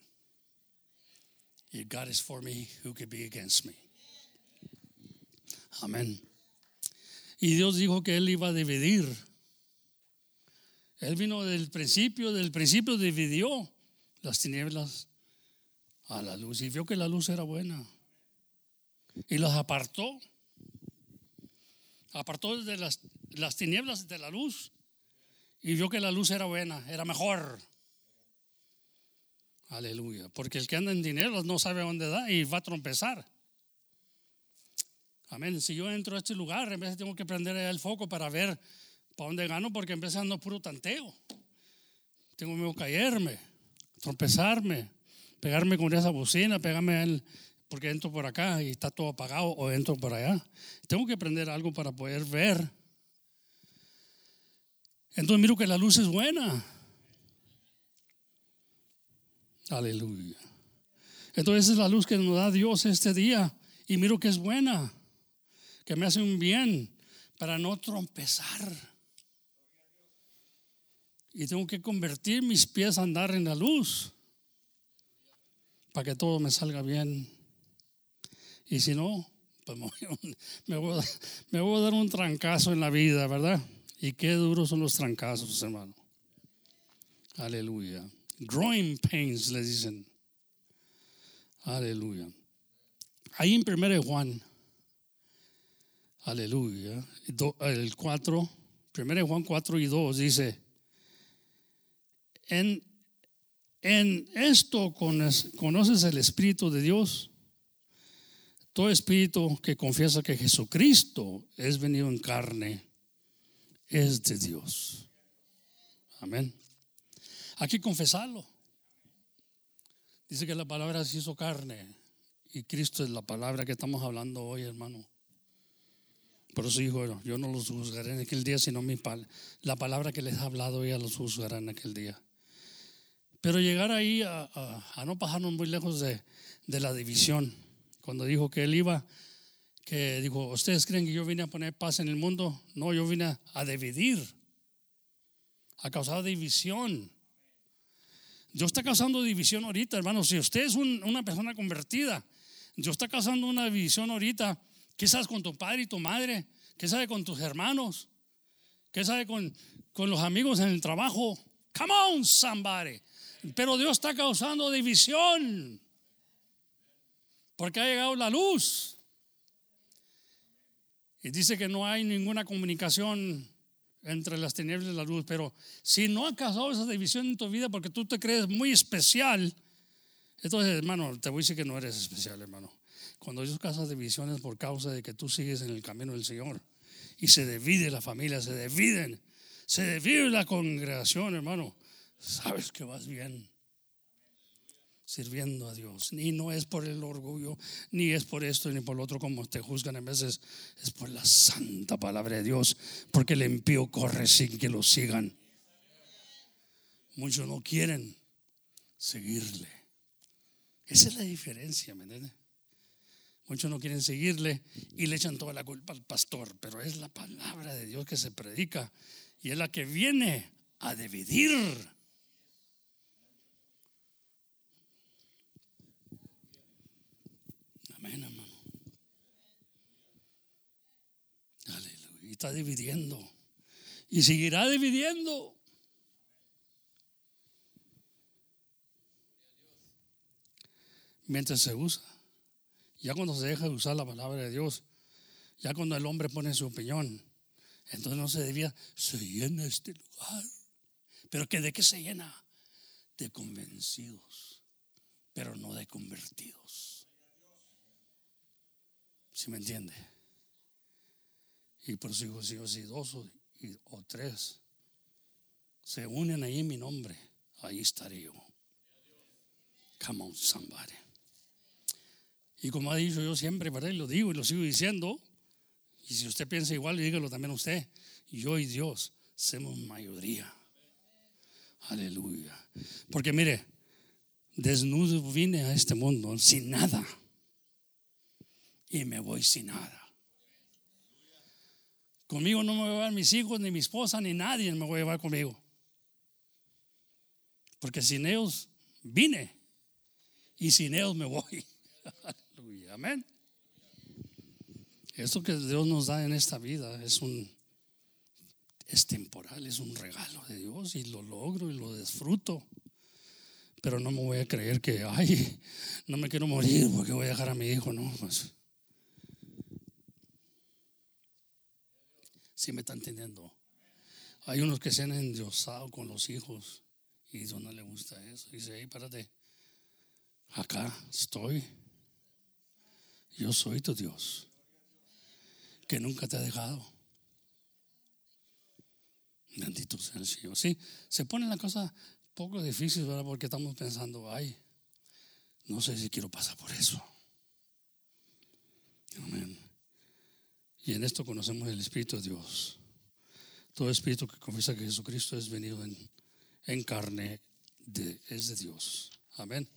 If God is for me, who could be against me? Amén. Y Dios dijo que Él iba a dividir. Él vino del principio dividió las tinieblas a la luz y vio que la luz era buena y las apartó de las tinieblas de la luz y vio que la luz era buena, era mejor. Aleluya, porque el que anda en dinero no sabe dónde da y va a trompezar. Amén. Si yo entro a este lugar, en vez tengo que prender el foco para ver para dónde gano, porque empezando puro tanteo. Tengo miedo a caerme, trompezarme, pegarme con esa bocina, porque entro por acá y está todo apagado o entro por allá. Tengo que prender algo para poder ver. Entonces miro que la luz es buena. Aleluya. Entonces esa es la luz que nos da Dios este día y miro que es buena, que me hace un bien para no trompezar. Y tengo que convertir mis pies a andar en la luz para que todo me salga bien. Y si no, pues me voy a dar un trancazo en la vida, ¿verdad? Y qué duros son los trancazos, hermano. Aleluya. Growing pains, le dicen. Aleluya. Ahí en 1 Juan, aleluya, el 4, 1 Juan 4 y 2 dice: en esto conoces el Espíritu de Dios. Todo espíritu que confiesa que Jesucristo es venido en carne es de Dios. Amén. Hay que confesarlo. Dice que la palabra se hizo carne y Cristo es la palabra que estamos hablando hoy, hermano. Por eso dijo: yo no los juzgaré en aquel día, sino la palabra que les ha hablado ella los juzgará en aquel día. Pero llegar ahí a no pasarnos muy lejos de la división. Cuando dijo que Él iba, que dijo: ¿ustedes creen que yo vine a poner paz en el mundo? No, yo vine a dividir, a causar división. Dios está causando división ahorita, hermano. Si usted es una persona convertida, Dios está causando una división ahorita. ¿Qué sabes con tu padre y tu madre? ¿Qué sabes con tus hermanos? ¿Qué sabes con los amigos en el trabajo? Come on, somebody. Pero Dios está causando división porque ha llegado la luz. Y dice que no hay ninguna comunicación entre las tinieblas y la luz. Pero si no has causado esa división en tu vida porque tú te crees muy especial, entonces, hermano, te voy a decir que no eres especial, hermano. Cuando Dios causa divisiones por causa de que tú sigues en el camino del Señor y se divide la familia, se divide la congregación, hermano, sabes que vas bien sirviendo a Dios. Y no es por el orgullo, ni es por esto, ni por lo otro, como te juzgan a veces. Es por la santa palabra de Dios, porque el impío corre sin que lo sigan. Muchos no quieren seguirle. Esa es la diferencia, ¿me entiendes? Muchos no quieren seguirle y le echan toda la culpa al pastor, pero es la palabra de Dios que se predica y es la que viene a dividir. Amén, hermano. Aleluya. Y está dividiendo y seguirá dividiendo. Mientras se usa, ya cuando se deja de usar la palabra de Dios, ya cuando el hombre pone su opinión, entonces no se debía, se llena este lugar. ¿Pero que de qué se llena? De convencidos, pero no de convertidos. ¿Sí me entiende? Y por eso dijo: si dos o tres se unen ahí en mi nombre, ahí estaré yo. Come on, somebody. Y como ha dicho yo siempre, ¿verdad? Y lo digo y lo sigo diciendo. Y si usted piensa igual, dígalo también usted. Yo y Dios somos mayoría. Aleluya. Porque mire, desnudo vine a este mundo sin nada. Y me voy sin nada. Conmigo no me voy a llevar mis hijos, ni mi esposa, ni nadie me voy a llevar conmigo. Porque sin ellos vine y sin ellos me voy. Aleluya, amén. Esto que Dios nos da en esta vida es temporal, es un regalo de Dios y lo logro y lo disfruto. Pero no me voy a creer que, ay, no me quiero morir porque voy a dejar a mi hijo, no, pues. ¿Sí me está entendiendo? Hay unos que se han endiosado con los hijos y Dios no le gusta eso. Dice, hey, párate, acá estoy. Yo soy tu Dios, que nunca te ha dejado. Bendito sea el Señor. Sí, se pone la cosa un poco difícil, ¿verdad? Porque estamos pensando, ay, no sé si quiero pasar por eso. Amén. Y en esto conocemos el Espíritu de Dios. Todo espíritu que confiesa que Jesucristo es venido en carne es de Dios. Amén.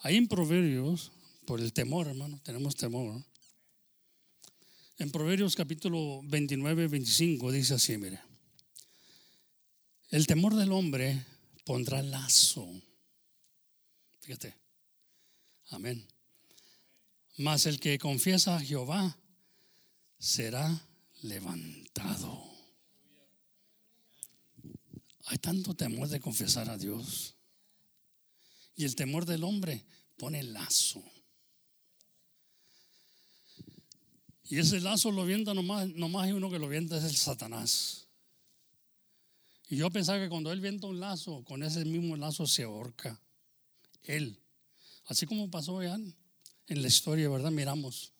Ahí en Proverbios, por el temor, hermano, tenemos temor. En Proverbios capítulo 29, 25 dice así, mire. El temor del hombre pondrá lazo. Fíjate. Amén. Mas el que confiesa a Jehová será levantado. Hay tanto temor de confesar a Dios. Y el temor del hombre pone lazo. Y ese lazo lo avienta nomás hay uno que lo avienta, es el Satanás. Y yo pensaba que cuando él avienta un lazo, con ese mismo lazo se ahorca él. Así como pasó, vean, en la historia, ¿verdad? Miramos.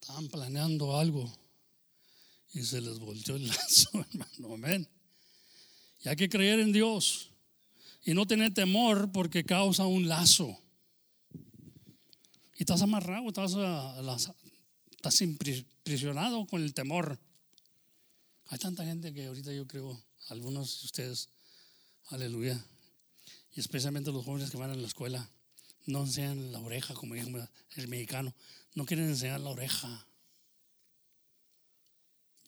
Estaban planeando algo y se les volteó el lazo, hermano. Amén. Y hay que creer en Dios y no tener temor porque causa un lazo. Y estás amarrado, estás impresionado con el temor. Hay tanta gente que ahorita yo creo, algunos de ustedes, aleluya, y especialmente los jóvenes que van a la escuela, no enseñan la oreja, como dijo el mexicano. No quieren enseñar la oreja.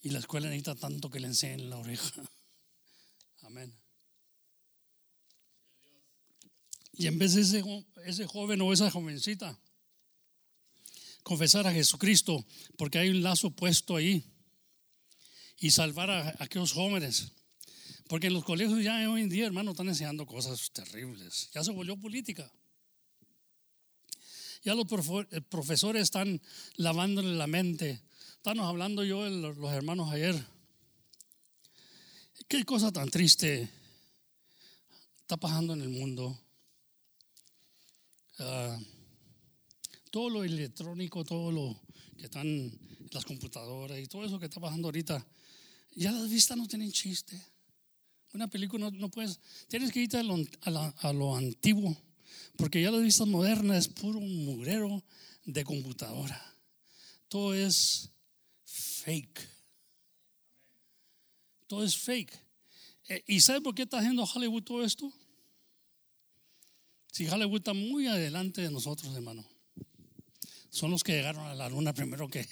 Y la escuela necesita tanto que le enseñen la oreja. Amén. Y en vez de ese joven o esa jovencita confesar a Jesucristo, porque hay un lazo puesto ahí, y salvar a aquellos jóvenes. Porque en los colegios ya hoy en día, hermano, están enseñando cosas terribles. Ya se volvió política. Ya los profesores están lavándole la mente. Estamos hablando yo de los hermanos ayer. Qué cosa tan triste está pasando en el mundo. Todo lo electrónico, todo lo que están las computadoras y todo eso que está pasando ahorita. Ya las vistas no tienen chiste. Una película no puedes. Tienes que irte a lo antiguo. Porque ya la vista moderna es puro mugrero de computadora. Todo es fake. Todo es fake. ¿Y sabe por qué está haciendo Hollywood todo esto? Si Hollywood está muy adelante de nosotros, hermano. Son los que llegaron a la luna primero que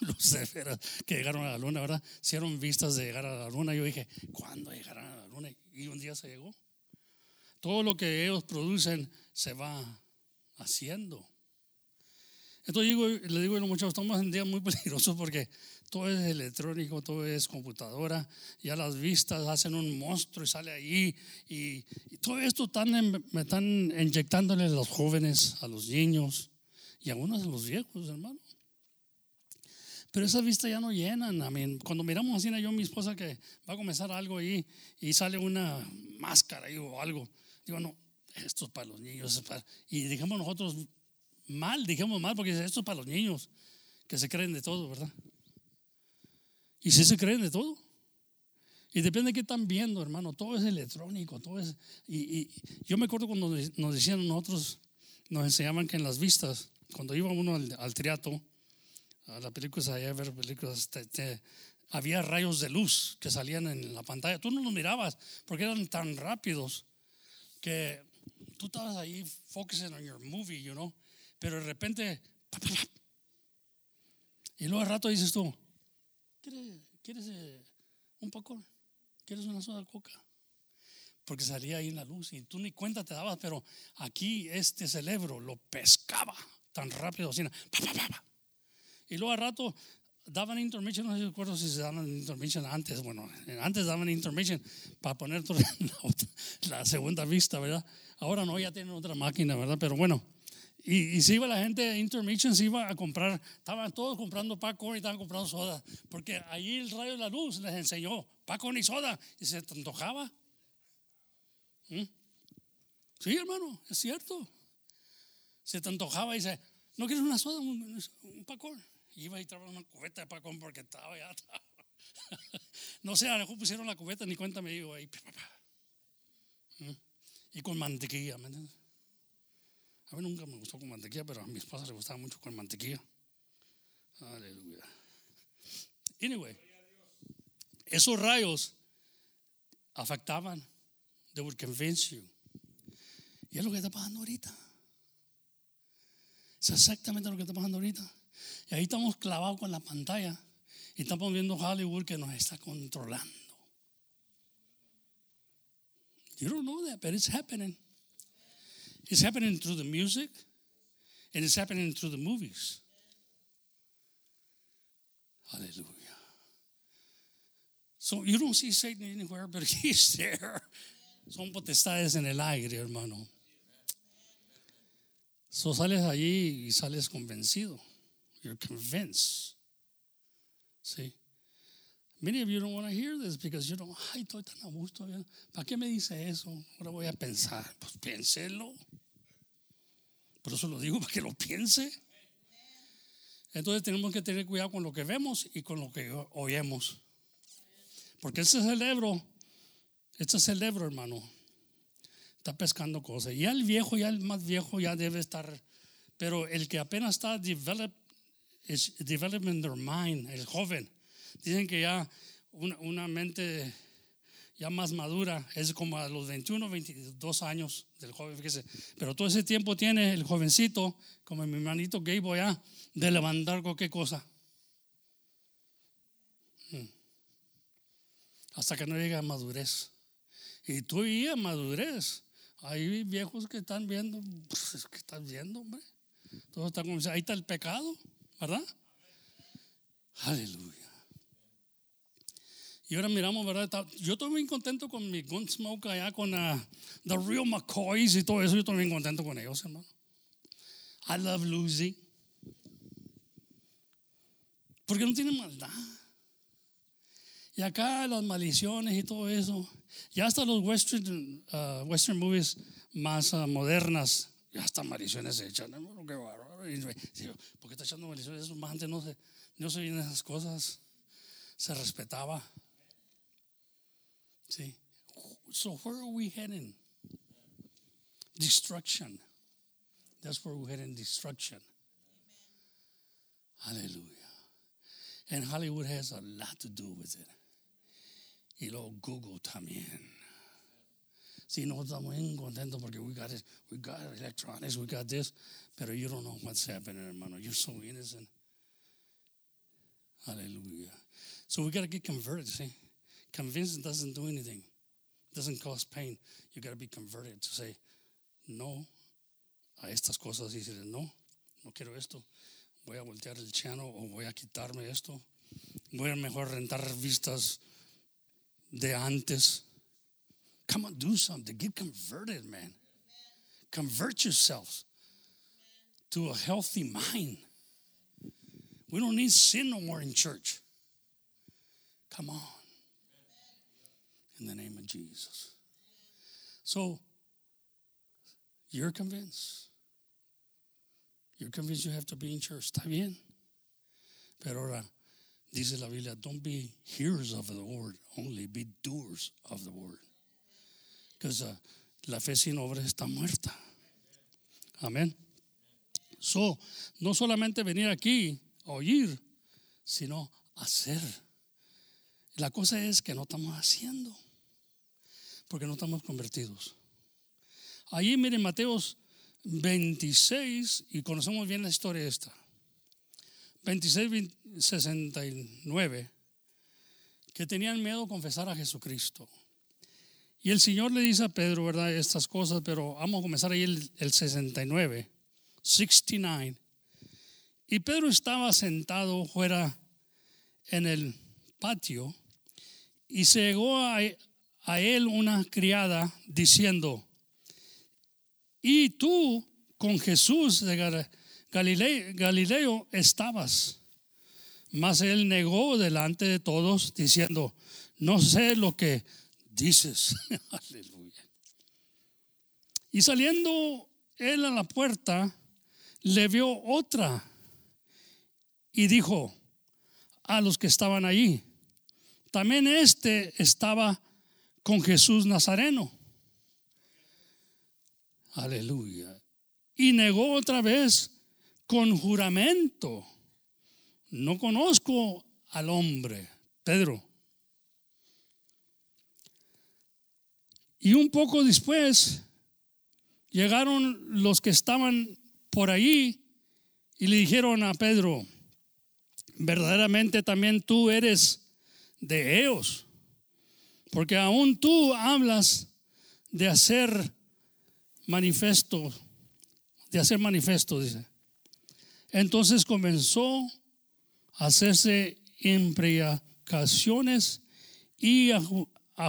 los de veras que llegaron a la luna, ¿verdad? Hicieron vistas de llegar a la luna. Yo dije, ¿cuándo llegarán a la luna? Y un día se llegó. Todo lo que ellos producen se va haciendo. Entonces le digo a los muchachos, estamos en día muy peligrosos porque todo es electrónico, todo es computadora. Ya las vistas hacen un monstruo y sale ahí. Y todo esto me están inyectándole a los jóvenes, a los niños y a algunos a los viejos, hermano. Pero esas vistas ya no llenan. A mí, cuando miramos así, yo mi esposa que va a comenzar algo ahí y sale una máscara ahí o algo. Digo, no, esto es para los niños. Y dijimos nosotros mal, porque esto es para los niños, que se creen de todo, ¿verdad? Y sí se creen de todo. Y depende de qué están viendo, hermano. Todo es electrónico, todo es... Y yo me acuerdo cuando nos decían nosotros, nos enseñaban que en las vistas, cuando iba uno al teatro, a las películas, allá a ver películas, había rayos de luz que salían en la pantalla. Tú no los mirabas porque eran tan rápidos que tú estabas ahí focusing on your movie, you know. Pero de repente, y luego al rato dices tú, ¿quieres un pacón? ¿Quieres una soda de coca? Porque salía ahí en la luz y tú ni cuenta te dabas, pero aquí este cerebro lo pescaba tan rápido, así, y luego al rato daban intermission, no recuerdo si se daban intermission antes, bueno, antes daban intermission para poner la segunda vista, ¿verdad? Ahora no, ya tienen otra máquina, ¿verdad? Pero bueno, y si iba la gente a intermission, se iba a comprar, estaban todos comprando popcorn y estaban comprando soda, porque allí el rayo de la luz les enseñó popcorn y soda, y se antojaba. Sí, hermano, es cierto. Se te antojaba y dice, ¿no quieres una soda, un pacón? Iba y traía una cubeta de pacón porque estaba ya. No sé, a lo mejor pusieron la cubeta, ni cuenta me digo ahí. Y con mantequilla, ¿me entiendes? A mí nunca me gustó con mantequilla, pero a mi esposa le gustaba mucho con mantequilla. Aleluya. Anyway, esos rayos afectaban. They would convince you. Y es lo que está pasando ahorita. Es exactamente lo que está pasando ahorita. Y ahí estamos clavados con la pantalla. Y estamos viendo Hollywood que nos está controlando. You don't know that, but it's happening. It's happening through the music. And it's happening through the movies. Hallelujah. So you don't see Satan anywhere, but he's there. Son potestades en el aire, hermano. So sales allí y sales convencido. You're convinced. Sí. Many of you don't want to hear this because you don't, ay, estoy tan a gusto. ¿Para qué me dice eso? Ahora voy a pensar. Pues piénselo. Por eso lo digo, para que lo piense. Entonces tenemos que tener cuidado con lo que vemos y con lo que oímos. Porque ese cerebro. Este cerebro, hermano, está pescando cosas. Ya el viejo, ya el más viejo, ya debe estar. Pero el que apenas está developing their mind, el joven. Dicen que ya una mente ya más madura es como a los 21, 22 años del joven, fíjese. Pero todo ese tiempo tiene el jovencito, como mi hermanito Gabo ya, de levantar cualquier cosa. Hasta que no llega a madurez. Y tú y a madurez. Hay viejos que están viendo, pues, ¿qué estás viendo, hombre? Todo está como, ahí está el pecado, ¿verdad? Aleluya. Y ahora miramos, ¿verdad? Yo estoy muy contento con mi Gunsmoke allá, con The Real McCoys y todo eso. Yo estoy bien contento con ellos, hermano. I love Lucy. Porque no tiene maldad. Y acá las maldiciones y todo eso. Ya hasta los western movies más modernas, ya hasta maldiciones se echan. Qué bárbaro. ¿Por qué está echando maldiciones? Eso más antes no se veían esas cosas. Se respetaba. Sí. So where are we heading? Destruction. That's where we're heading, destruction. Hallelujah. And Hollywood has a lot to do with it. Y luego Google también. Sí, no estamos bien contentos porque we got electronics, we got this, pero you don't know what's happening, hermano. You're so innocent. Hallelujah. So we got to get converted, see? Convincing doesn't do anything. It doesn't cause pain. You got to be converted to say, no, a estas cosas, y decirle, no quiero esto. Voy a voltear el channel o voy a quitarme esto. Voy a mejor rentar revistas de antes. Come on, do something. Get converted, man. Amen. Convert yourselves to a healthy mind. We don't need sin no more in church. Come on. In the name of Jesus. So, you're convinced. You're convinced you have to be in church. Está bien. Pero ahora, dice la Biblia, don't be hearers of the word, only be doers of the word. Because la fe sin obras está muerta. Amén. So, no solamente venir aquí a oír, sino hacer. La cosa es que no estamos haciendo, porque no estamos convertidos. Ahí miren Mateo 26, y conocemos bien la historia esta. 26, 69, que tenían miedo a confesar a Jesucristo. Y el Señor le dice a Pedro, ¿verdad?, estas cosas, pero vamos a comenzar ahí el 69. 69. Y Pedro estaba sentado fuera en el patio y se llegó a él una criada diciendo: y tú con Jesús de Galileo estabas. Mas él negó delante de todos diciendo: no sé lo que dices. Aleluya. Y saliendo él a la puerta, le vio otra y dijo a los que estaban allí: también este estaba con Jesús Nazareno. Aleluya. Y negó otra vez con juramento: no conozco al hombre, Pedro. Y un poco después llegaron los que estaban por allí y le dijeron a Pedro: verdaderamente también tú eres de ellos, porque aún tú hablas de hacer manifiesto, dice. Entonces comenzó a hacerse imprecaciones y a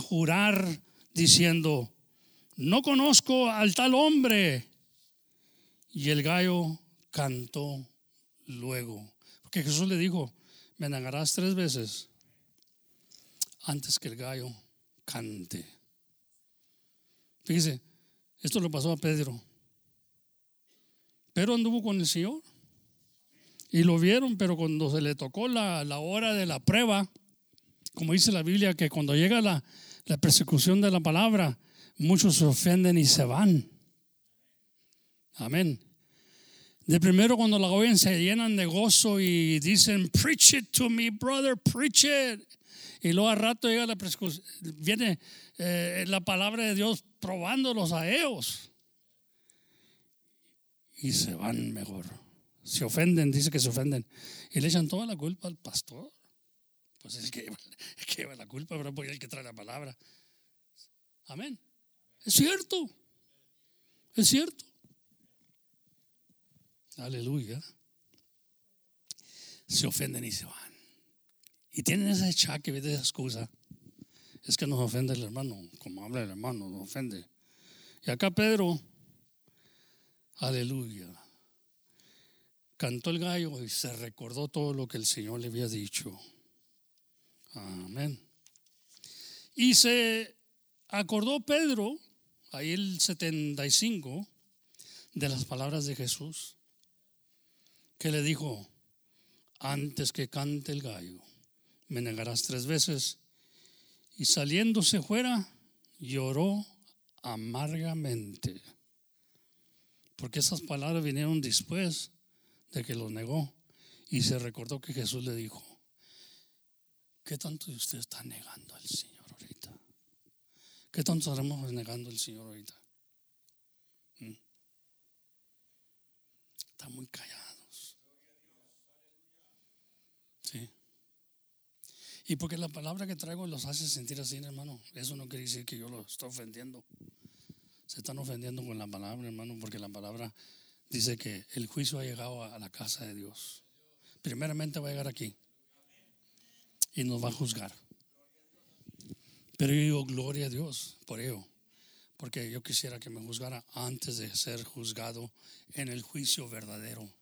jurar diciendo: no conozco al tal hombre. Y el gallo cantó luego. Porque Jesús le dijo: me negarás 3 veces antes que el gallo cante. Fíjese, esto lo pasó a Pedro. Pedro anduvo con el Señor y lo vieron, pero cuando se le tocó la hora de la prueba, como dice la Biblia, que cuando llega la persecución de la palabra, muchos se ofenden y se van. Amén. De primero, cuando la oyen, se llenan de gozo y dicen: preach it to me, brother, preach it. Y luego al rato llega la persecución, viene la palabra de Dios probándolos a ellos, y se van mejor. Se ofenden, dice que se ofenden, y le echan toda la culpa al pastor. Pues es que lleva la culpa, pero es el que trae la palabra. Amén. Es cierto. Es cierto. Aleluya. Se ofenden y se van. Y tienen ese chaque, esa excusa. Es que nos ofende el hermano. Como habla el hermano, nos ofende. Y acá Pedro, aleluya, cantó el gallo y se recordó todo lo que el Señor le había dicho. Amén. Y se acordó Pedro, ahí el 75, de las palabras de Jesús, que le dijo: antes que cante el gallo, me negarás 3 veces. Y saliéndose fuera, lloró amargamente, porque esas palabras vinieron después de que lo negó. Y se recordó que Jesús le dijo: ¿qué tanto de ustedes están negando al Señor ahorita? ¿Qué tanto estaremos negando al Señor ahorita? Están muy callados. Sí. Y porque la palabra que traigo los hace sentir así, hermano. Eso no quiere decir que yo los estoy ofendiendo. Se están ofendiendo con la palabra, hermano, porque la palabra dice que el juicio ha llegado a la casa de Dios. Primeramente va a llegar aquí y nos va a juzgar. Pero yo digo gloria a Dios por ello, porque yo quisiera que me juzgara antes de ser juzgado en el juicio verdadero,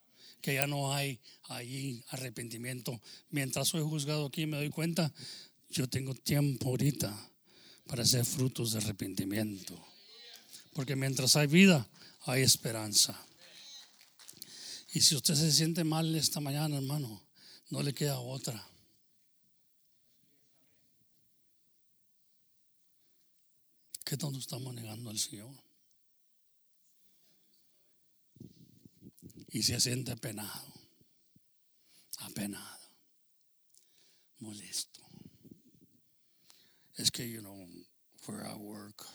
que ya no hay ahí arrepentimiento. Mientras soy juzgado aquí, me doy cuenta, yo tengo tiempo ahorita para hacer frutos de arrepentimiento, porque mientras hay vida, hay esperanza. Y si usted se siente mal esta mañana, hermano, no le queda otra. ¿Qué tanto estamos negando al Señor? y se siente apenado, apenado, molesto. Es que, you know, where I work,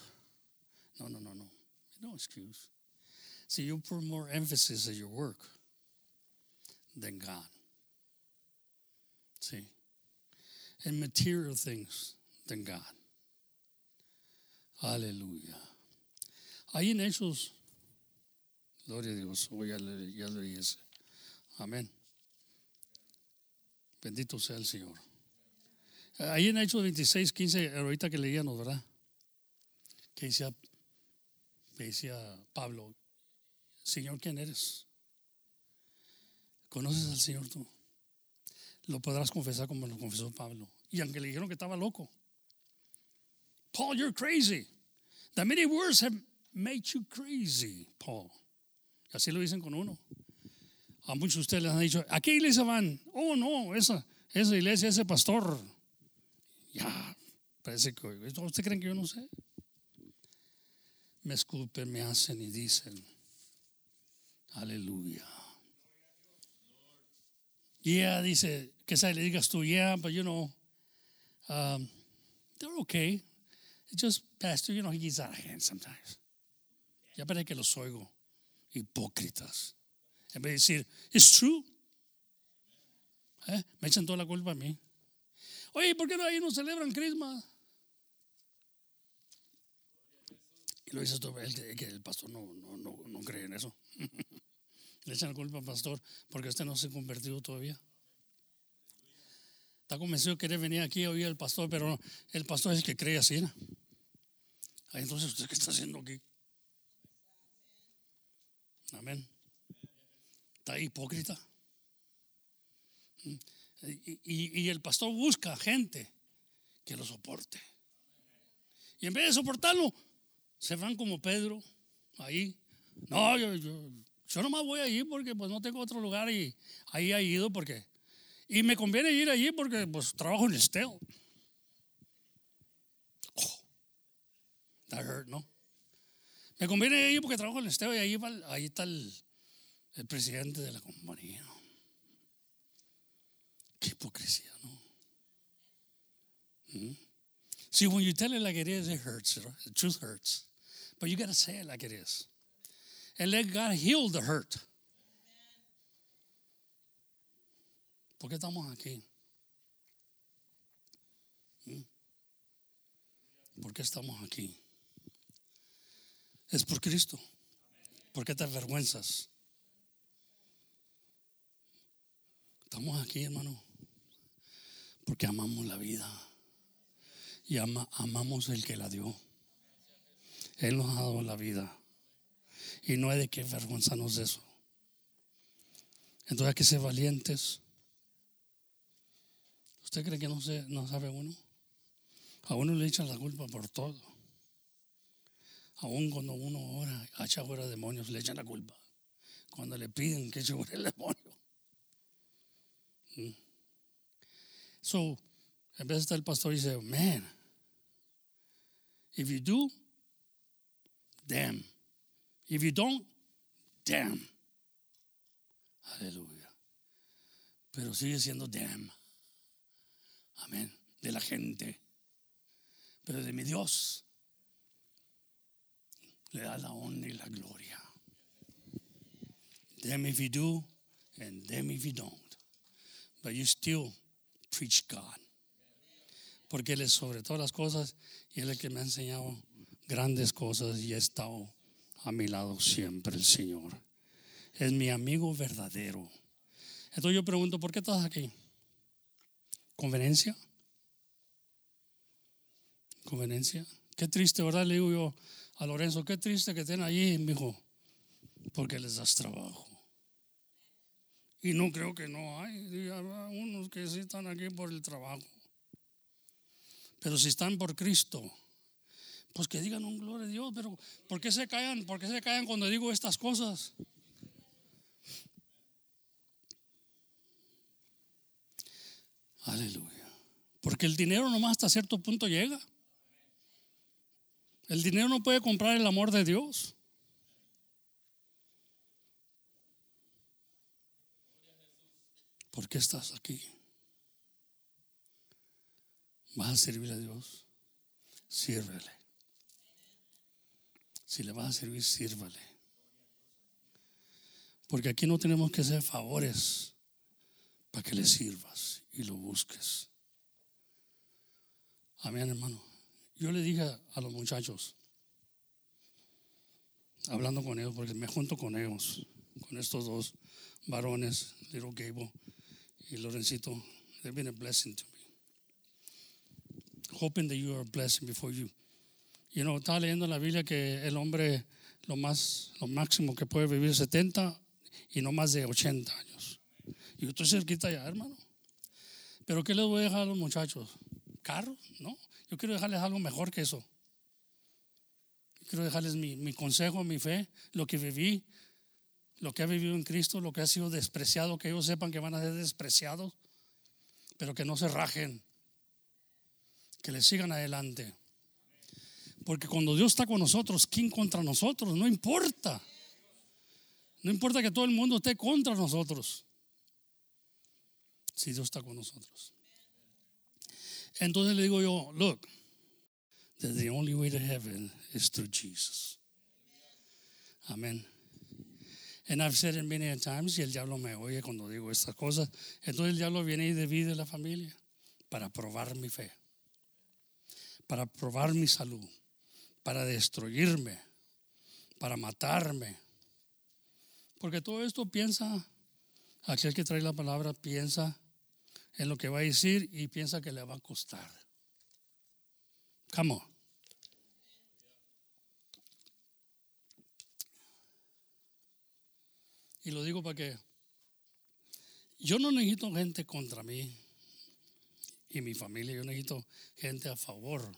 no excuse. See, you put more emphasis on your work than God. See? And material things than God. Aleluya. Ahí en Hechos, gloria a Dios, hoy ya lo leí ese. Amén. Bendito sea el Señor. Ahí en Hechos 26, 15, ahorita que leíamos, ¿verdad? Que decía Pablo, Señor, ¿quién eres? ¿Conoces al Señor tú? Lo podrás confesar como lo confesó Pablo. Y aunque le dijeron que estaba loco. Paul, you're crazy. The many words have made you crazy, Paul. Así lo dicen con uno. A muchos de ustedes les han dicho, ¿a qué iglesia van? Oh, no, esa iglesia, ese pastor. Ya, parece que... ¿Ustedes creen que yo no sé? Me esculpen, me hacen y dicen. Aleluya. Yeah, dice, que se le digas tú, yeah, but you know, they're okay. It's just, pastor, you know, he gets out of hand sometimes. Ya veré que los oigo. Hipócritas. En vez de decir, it's true. Me echan toda la culpa a mí. Oye, ¿por qué ahí no celebran Christmas? Y lo dices tú, que el pastor no cree en eso. Le echan la culpa al pastor porque usted no se ha convertido todavía. Está convencido que querer venir aquí a oír al pastor, pero no, el pastor es el que cree así, ¿no? Entonces, ¿usted qué está haciendo aquí? Amén. Está hipócrita. Y el pastor busca gente que lo soporte. Y en vez de soportarlo, se van como Pedro ahí. No, yo nomás voy allí porque pues no tengo otro lugar y ahí he ido porque... Y me conviene ir allí porque pues trabajo en el esteo. Oh, that hurt, ¿no? Me conviene ir porque trabajo en el esteo y ahí está el presidente de la compañía, ¿no? Qué hipocresía, ¿no? ¿Mm? See, when you tell it like it is, it hurts. Right? The truth hurts. But you got to say it like it is. And let God heal the hurt. ¿Por qué estamos aquí? ¿Por qué estamos aquí? Es por Cristo. ¿Por qué te avergüenzas? Estamos aquí, hermano, porque amamos la vida. Y amamos el que la dio. Él nos ha dado la vida. Y no hay de qué avergonzarnos de eso. Entonces hay que ser valientes. ¿Usted cree que no sabe uno? A uno le echan la culpa por todo. Aún cuando uno ora, echa fuera demonios, le echan la culpa. Cuando le piden que eche fuera el demonio. So, en vez de estar el pastor dice, man, if you do, damn. If you don't, damn. Aleluya. Pero sigue siendo damn. Amén. De la gente. Pero de mi Dios le da la honra y la gloria. Damn if you do and damn if you don't. But you still preach God. Porque Él es sobre todas las cosas y Él es el que me ha enseñado grandes cosas y ha estado a mi lado siempre el Señor. Es mi amigo verdadero. Entonces yo pregunto, ¿por qué estás aquí? ¿Conveniencia? ¿Conveniencia? Qué triste, ¿verdad? Le digo yo a Lorenzo, qué triste que estén allí, mijo, porque les das trabajo. Y no creo que no hay. Habrá unos que sí están aquí por el trabajo. Pero si están por Cristo, pues que digan un gloria a Dios. Pero ¿por qué se callan? ¿Por qué se callan cuando digo estas cosas? Aleluya. Porque el dinero nomás hasta cierto punto llega. El dinero no puede comprar el amor de Dios. ¿Por qué estás aquí? ¿Vas a servir a Dios? Sírvele. Si le vas a servir, sírvale. Porque aquí no tenemos que hacer favores para que le sirvas y lo busques. Amén, hermano. Yo le dije a los muchachos, hablando con ellos, porque me junto con ellos, con estos dos varones, Little Gable y Lorencito. They've been a blessing to me. Hoping that you are a blessing before you. You know, estaba leyendo en la Biblia que el hombre lo máximo que puede vivir es 70 y no más de 80 años. Y yo estoy cerquita ya, hermano. Pero ¿qué les voy a dejar a los muchachos? ¿Carro? No, yo quiero dejarles algo mejor que eso. Quiero dejarles mi consejo, mi fe, lo que viví, lo que ha vivido en Cristo, lo que ha sido despreciado, que ellos sepan que van a ser despreciados, pero que no se rajen, que les sigan adelante. Porque cuando Dios está con nosotros, ¿quién contra nosotros? No importa. No importa que todo el mundo esté contra nosotros. Si Dios está con nosotros. Entonces le digo yo, look, that the only way to heaven is through Jesus. Amén. And I've said it many times, y el diablo me oye cuando digo estas cosas. Entonces el diablo viene y divide la familia para probar mi fe, para probar mi salud, para destruirme, para matarme. Porque todo esto piensa, aquel que trae la palabra piensa en lo que va a decir y piensa que le va a costar. Come on. Y lo digo para que yo no necesito gente contra mí y mi familia, yo necesito gente a favor.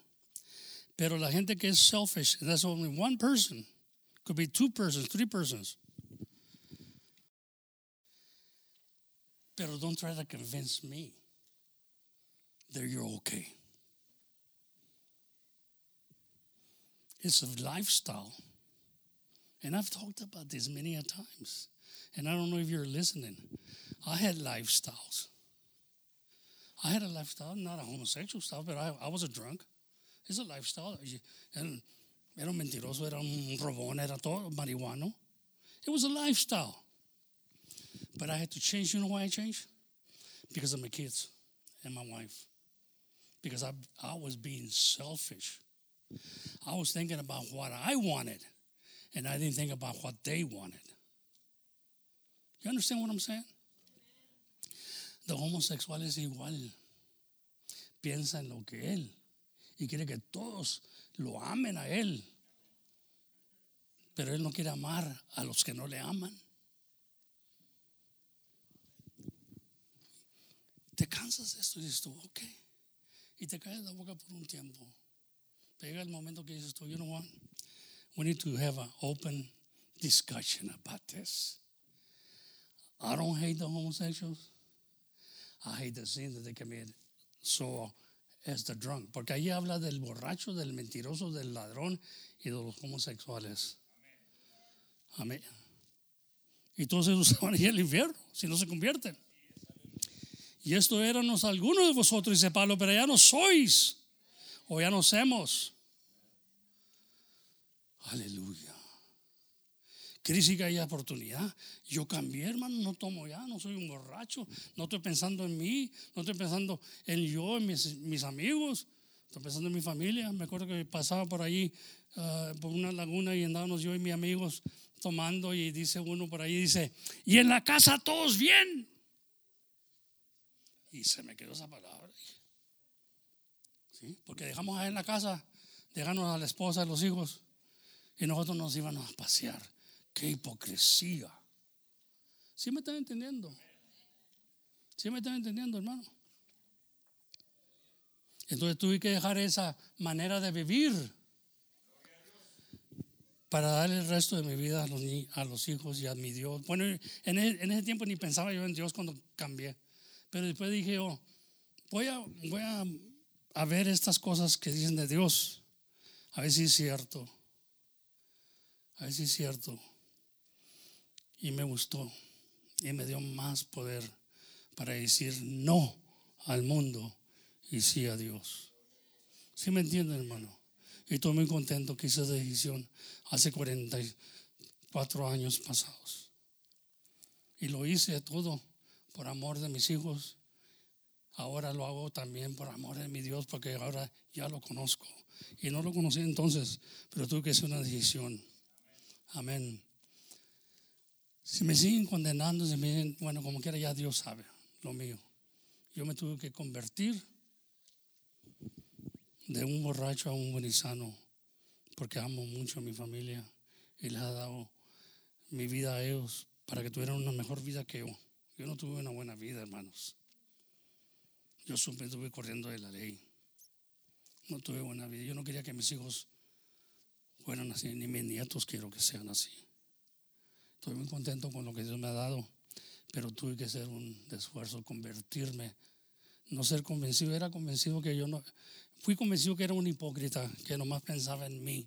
Pero la gente que es selfish, that's only one person, could be two persons, three persons. Pero don't try to convince me that you're okay. It's a lifestyle. And I've talked about this many a times. And I don't know if you're listening. I had lifestyles. I had a lifestyle, not a homosexual style, but I was a drunk. It's a lifestyle. Era un mentiroso, era un robón, era todo marihuano. It was a lifestyle. But I had to change. You know why I changed? Because of my kids and my wife. Because I was being selfish. I was thinking about what I wanted, and I didn't think about what they wanted. You understand what I'm saying? The homosexual es igual. Piensa en lo que él. Y quiere que todos lo amen a él. Pero él no quiere amar a los que no le aman. Te cansas de esto y dices tú, ok. Y te caes la boca por un tiempo. Llega el momento que dices tú, you know what? We need to have an open discussion about this. I don't hate the homosexuals. I hate the sin that they commit. So, as the drunk. Porque ahí habla del borracho, del mentiroso, del ladrón y de los homosexuales. Amén. Y todos ellos se van a ir al infierno si no se convierten. Y esto éramos algunos de vosotros, dice Pablo, pero ya no sois. O ya no hacemos. Aleluya. ¿Quieres que haya oportunidad? Yo cambié, hermano, no tomo ya, no soy un borracho. No estoy pensando en mí, no estoy pensando en yo, en mis amigos. Estoy pensando en mi familia. Me acuerdo que pasaba por ahí, por una laguna y andábamos yo y mis amigos tomando. Y dice uno por ahí, dice, y en la casa todos bien. Y se me quedó esa palabra. ¿Sí? Porque dejamos a él en la casa, dejamos a la esposa, a los hijos, y nosotros nos íbamos a pasear. ¡Qué hipocresía! ¿Sí me están entendiendo? ¿Sí me están entendiendo, hermano? Entonces tuve que dejar esa manera de vivir para darle el resto de mi vida a los hijos y a mi Dios. Bueno, en ese tiempo ni pensaba yo en Dios cuando cambié, pero después dije, oh, voy a ver estas cosas que dicen de Dios, a ver si es cierto, a ver si es cierto. Y me gustó y me dio más poder, para decir no al mundo y sí a Dios. ¿Sí me entienden, hermano? Y estoy muy contento que hice esa decisión hace 44 años pasados. Y lo hice todo por amor de mis hijos. Ahora lo hago también por amor de mi Dios, porque ahora ya lo conozco. Y no lo conocí entonces, pero tuve que hacer una decisión. Amén. Si me siguen condenando, si me dicen, bueno, como quiera, ya Dios sabe lo mío. Yo me tuve que convertir de un borracho a un buen y sano, porque amo mucho a mi familia y les he dado mi vida a ellos para que tuvieran una mejor vida que yo. Yo no tuve una buena vida, hermanos. Yo siempre estuve corriendo de la ley. No tuve buena vida. Yo no quería que mis hijos fueran así, ni mis nietos quiero que sean así. Estoy muy contento con lo que Dios me ha dado, pero tuve que hacer un esfuerzo, convertirme, no ser convencido. Era convencido que yo no, fui convencido que era un hipócrita, que nomás pensaba en mí.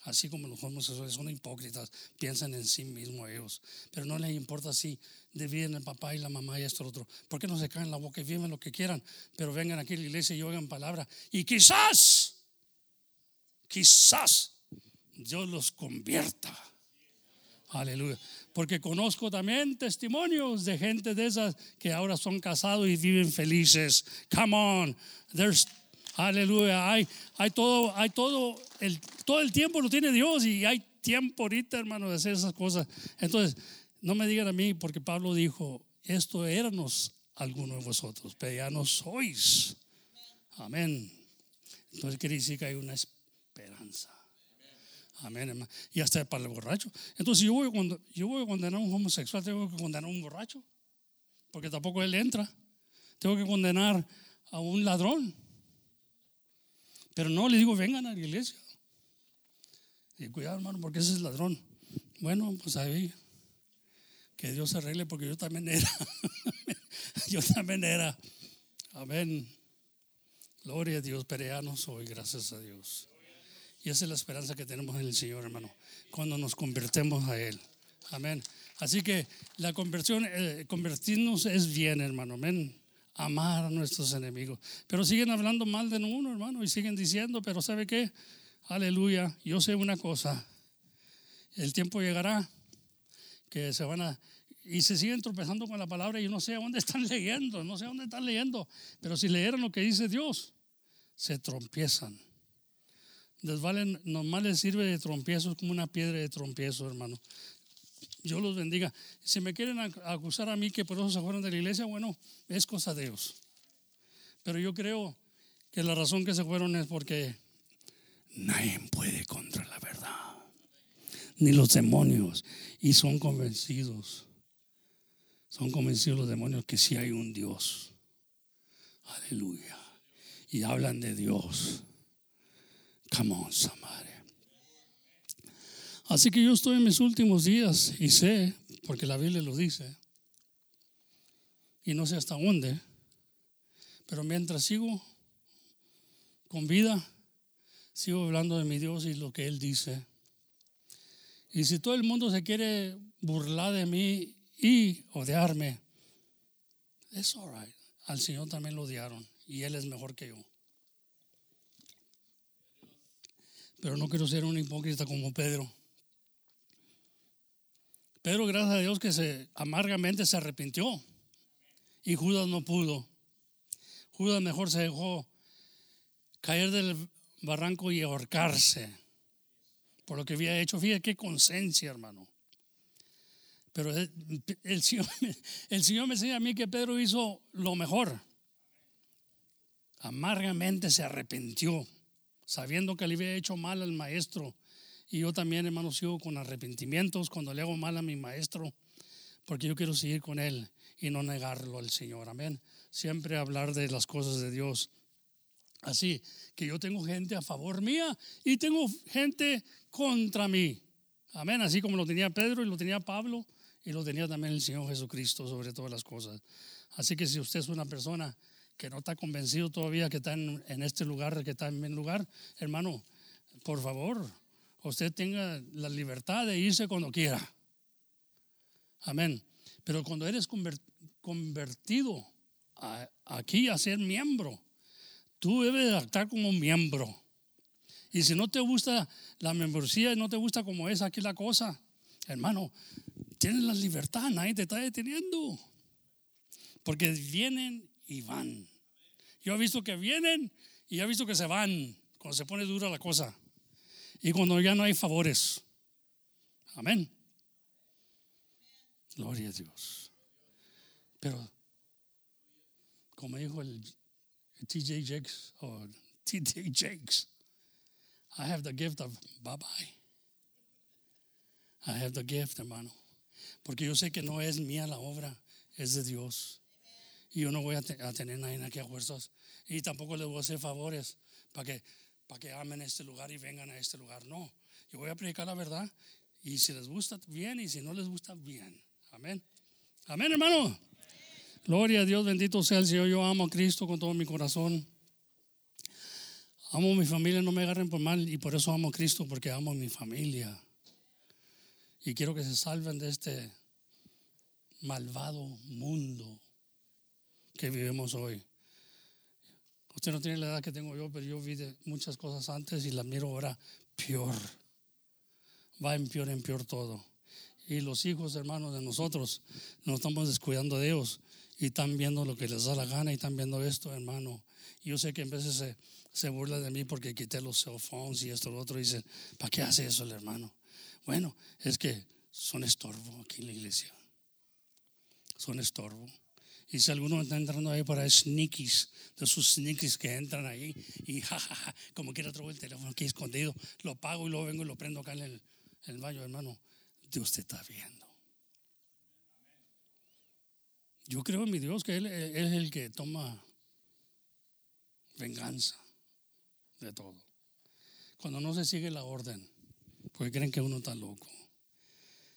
Así como los homosexuales son hipócritas, piensan en sí mismos ellos, pero no les importa si dividen el papá y la mamá y esto y lo otro. ¿Por qué no se caen la boca y viven lo que quieran? Pero vengan aquí a la iglesia y oigan palabra, y quizás Dios los convierta. Aleluya. Porque conozco también testimonios de gente de esas que ahora son casados y viven felices. Come on. There's, aleluya. Hay todo el tiempo lo tiene Dios, y hay tiempo ahorita, hermano, de hacer esas cosas. Entonces, no me digan a mí, porque Pablo dijo, esto éramos algunos de vosotros, pero ya no sois. Amén. Entonces quiere decir que hay una esperanza. Amén, hermano. Y hasta para el borracho. Entonces, yo voy a condenar a un homosexual, tengo que condenar a un borracho, porque tampoco él entra. Tengo que condenar a un ladrón, pero no le digo vengan a la iglesia. Y cuidado, hermano, porque ese es ladrón. Bueno, pues ahí que Dios se arregle, porque yo también era. Yo también era. Amén. Gloria a Dios, pero ya no soy, gracias a Dios. Y esa es la esperanza que tenemos en el Señor, hermano, cuando nos convertimos a Él. Amén. Así que la conversión, convertirnos es bien, hermano. Amén. Amar a nuestros enemigos. Pero siguen hablando mal de uno, hermano, y siguen diciendo, pero ¿sabe qué? Aleluya. Yo sé una cosa. El tiempo llegará que se van a... Y se siguen tropezando con la palabra, y yo no sé a dónde están leyendo, Pero si leyeran lo que dice Dios, se tropiezan. Nomás les sirve de tropiezo, como una piedra de tropiezo, hermano. Dios los bendiga. Si me quieren acusar a mí que por eso se fueron de la iglesia, bueno, es cosa de ellos. Pero yo creo que la razón que se fueron es porque nadie puede contra la verdad, ni los demonios. Y son convencidos los demonios que sí hay un Dios. Aleluya. Y hablan de Dios. Come on, somebody. Así que yo estoy en mis últimos días, y sé, porque la Biblia lo dice, y no sé hasta dónde, pero mientras sigo con vida, sigo hablando de mi Dios y lo que Él dice. Y si todo el mundo se quiere burlar de mí y odiarme, it's all right. Al Señor también lo odiaron, y Él es mejor que yo. Pero no quiero ser un hipócrita como Pedro. Pedro, gracias a Dios, que amargamente se arrepintió. Y Judas no pudo. Judas mejor se dejó caer del barranco y ahorcarse por lo que había hecho. Fíjate qué conciencia, hermano. Pero el Señor me enseña a mí que Pedro hizo lo mejor. Amargamente se arrepintió, sabiendo que le había hecho mal al maestro. Y yo también, hermano, sigo con arrepentimientos cuando le hago mal a mi maestro, porque yo quiero seguir con él y no negarlo al Señor. Amén. Siempre hablar de las cosas de Dios. Así que yo tengo gente a favor mía y tengo gente contra mí. Amén. Así como lo tenía Pedro y lo tenía Pablo y lo tenía también el Señor Jesucristo sobre todas las cosas. Así que si usted es una persona que no está convencido todavía que está en este lugar, que está en mi lugar, hermano, por favor, usted tenga la libertad de irse cuando quiera. Amén. Pero cuando eres convertido aquí a ser miembro. Tú debes actuar como miembro. Y si no te gusta la membresía y no te gusta como es aquí la cosa, hermano, tienes la libertad, nadie te está deteniendo. Porque vienen y van. Yo he visto que vienen y he visto que se van cuando se pone dura la cosa. Y cuando ya no hay favores. Amén. Gloria a Dios. Pero, como dijo el TJ Jakes, o TJ Jakes, I have the gift of bye-bye. I have the gift, hermano. Porque yo sé que no es mía la obra, es de Dios. Y yo no voy a tener nadie aquí a fuerzas. Y tampoco les voy a hacer favores para que amen este lugar y vengan a este lugar. No, yo voy a predicar la verdad. Y si les gusta, bien. Y si no les gusta, bien. Amén. Amén, hermano. Amén. Gloria a Dios, bendito sea el Señor. Yo amo a Cristo con todo mi corazón. Amo a mi familia, no me agarren por mal. Y por eso amo a Cristo, porque amo a mi familia. Y quiero que se salven de este malvado mundo que vivimos hoy. Usted no tiene la edad que tengo yo, pero yo vi de muchas cosas antes y las miro ahora peor. Va en peor todo. Y los hijos, hermanos, de nosotros, nos estamos descuidando de ellos. Y están viendo lo que les da la gana y están viendo esto, hermano. Y yo sé que en veces se burlan de mí porque quité los cell phones y esto y lo otro. Y dicen, ¿para qué hace eso el hermano? Bueno, es que son estorbo aquí en la iglesia. Son estorbo. Y si alguno está entrando ahí para sneakies, de sus sneakies que entran ahí y jajaja, como quiera traigo el teléfono aquí escondido, lo pago y luego vengo y lo prendo acá en el baño, hermano. Dios te está viendo. Yo creo en mi Dios que Él es el que toma venganza de todo. Cuando no se sigue la orden, porque creen que uno está loco,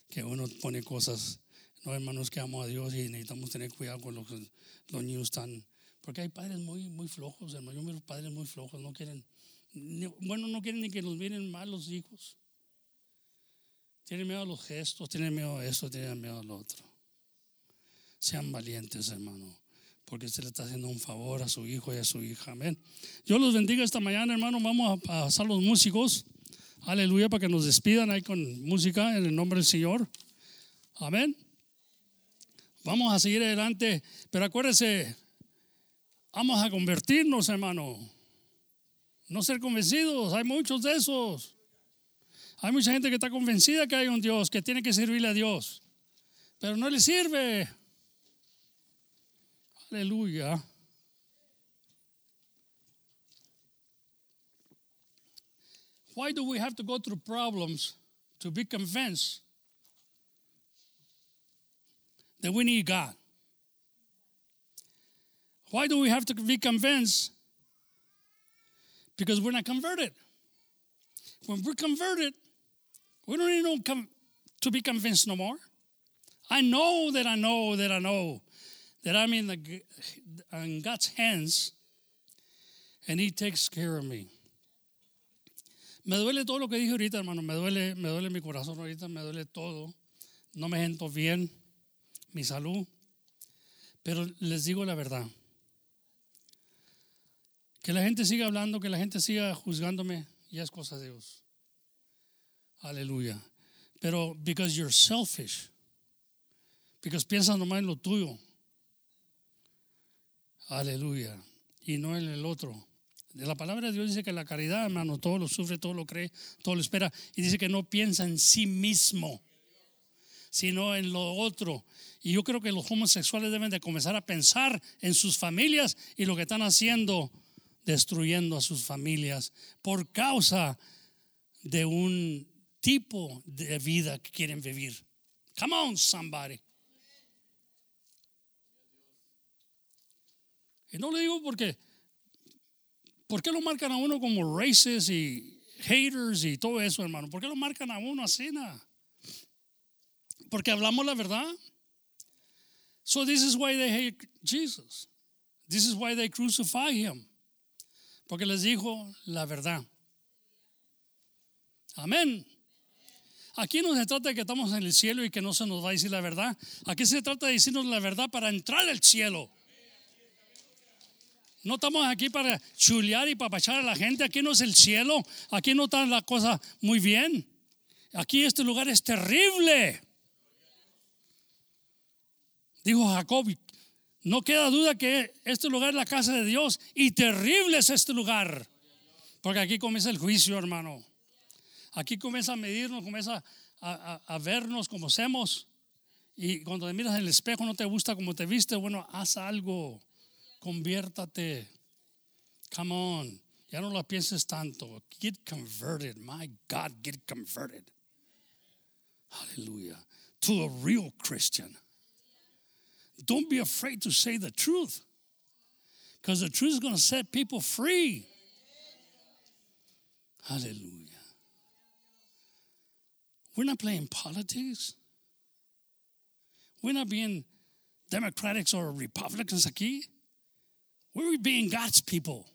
que uno pone cosas. No, hermanos, que amo a Dios y necesitamos tener cuidado con los niños están. Porque hay padres muy, muy flojos, hermano. Yo miro padres muy flojos, no quieren ni que los miren mal los hijos. Tienen miedo a los gestos, tienen miedo a esto, tienen miedo a lo otro. Sean valientes, hermano, porque usted le está haciendo un favor a su hijo y a su hija. Amén. Dios los bendiga esta mañana, hermano. Vamos a pasar los músicos. Aleluya, para que nos despidan ahí con música en el nombre del Señor. Amén. Vamos a seguir adelante, pero acuérdense, vamos a convertirnos, hermano. No ser convencidos, hay muchos de esos. Hay mucha gente que está convencida que hay un Dios, que tiene que servirle a Dios, pero no le sirve. Aleluya. Why do we have to go through problems to be convinced that we need God? Why do we have to be convinced? Because we're not converted. When we're converted, we don't need to be convinced no more. I know that I'm in God's hands and He takes care of me. Me duele todo lo que dije ahorita, hermano. Me duele mi corazón ahorita, me duele todo. No me siento bien. Mi salud, pero les digo la verdad, que la gente siga hablando, que la gente siga juzgándome, ya es cosa de Dios. Aleluya. Pero because you're selfish, because piensas nomás en lo tuyo. Aleluya. Y no en el otro. La palabra de Dios dice que la caridad, hermano, todo lo sufre, todo lo cree, todo lo espera, y dice que no piensa en sí mismo, sino en lo otro. Y yo creo que los homosexuales deben de comenzar a pensar en sus familias y lo que están haciendo, destruyendo a sus familias por causa de un tipo de vida que quieren vivir. Come on, somebody. Y no le digo ¿por qué lo marcan a uno como racist y haters y todo eso, hermano? ¿Por qué lo marcan a uno así, nada? Porque hablamos la verdad. So this is why they hate Jesus. This is why they crucify Him. Porque les dijo la verdad. Amén. Aquí no se trata de que estamos en el cielo y que no se nos va a decir la verdad. Aquí se trata de decirnos la verdad para entrar al cielo. No estamos aquí para chulear y papachar a la gente. Aquí no es el cielo. Aquí no están las cosas muy bien. Aquí este lugar es terrible. Dijo Jacob, no queda duda que este lugar es la casa de Dios y terrible es este lugar. Porque aquí comienza el juicio, hermano. Aquí comienza a medirnos, comienza a vernos como somos. Y cuando te miras en el espejo no te gusta como te viste, bueno, haz algo. Conviértate. Come on. Ya no la pienses tanto. Get converted. My God, get converted. Hallelujah. To a real Christian. Don't be afraid to say the truth. Because the truth is going to set people free. Hallelujah. We're not playing politics. We're not being Democrats or Republicans aquí. We're being God's people.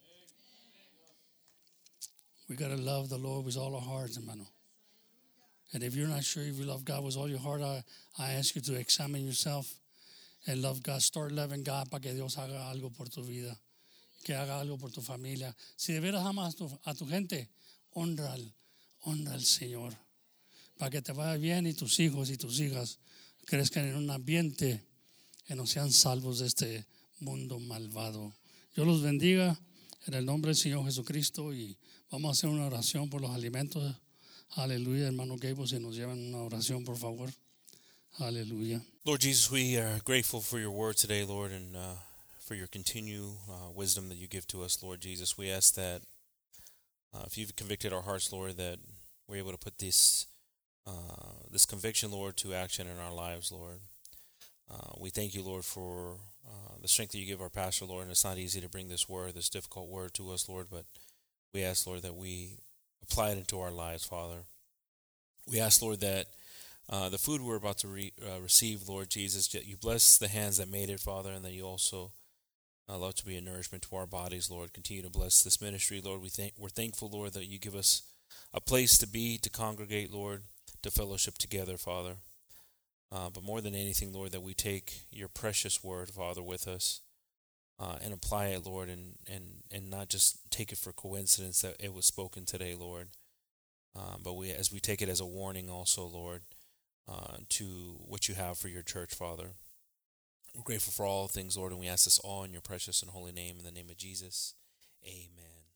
We got to love the Lord with all our hearts, hermano. And if you're not sure if you love God with all your heart, I ask you to examine yourself and love God. Start loving God para que Dios haga algo por tu vida, que haga algo por tu familia. Si de veras amas a tu gente, honra al Señor para que te vaya bien y tus hijos y tus hijas crezcan en un ambiente que no sean salvos de este mundo malvado. Dios los bendiga en el nombre del Señor Jesucristo y vamos a hacer una oración por los alimentos. Aleluya, hermano Gable, si nos llevan una oración, por favor. Aleluya. Lord Jesus, we are grateful for your word today, Lord, and for your continued wisdom that you give to us, Lord Jesus. We ask that if you've convicted our hearts, Lord, that we're able to put this conviction, Lord, to action in our lives, Lord. We thank you, Lord, for the strength that you give our pastor, Lord, and it's not easy to bring this word, this difficult word to us, Lord, but we ask, Lord, that we apply it into our lives, Father. We ask, Lord, that the food we're about to receive, Lord Jesus, that you bless the hands that made it, Father, and that you also allow it to be a nourishment to our bodies, Lord. Continue to bless this ministry, Lord. We're thankful, Lord, that you give us a place to be, to congregate, Lord, to fellowship together, Father. But more than anything, Lord, that we take your precious word, Father, with us and apply it, Lord, and not just take it for coincidence that it was spoken today, Lord, but as we take it as a warning also, Lord, to what you have for your church, Father. We're grateful for all things, Lord, and we ask this all in your precious and holy name, in the name of Jesus. Amen.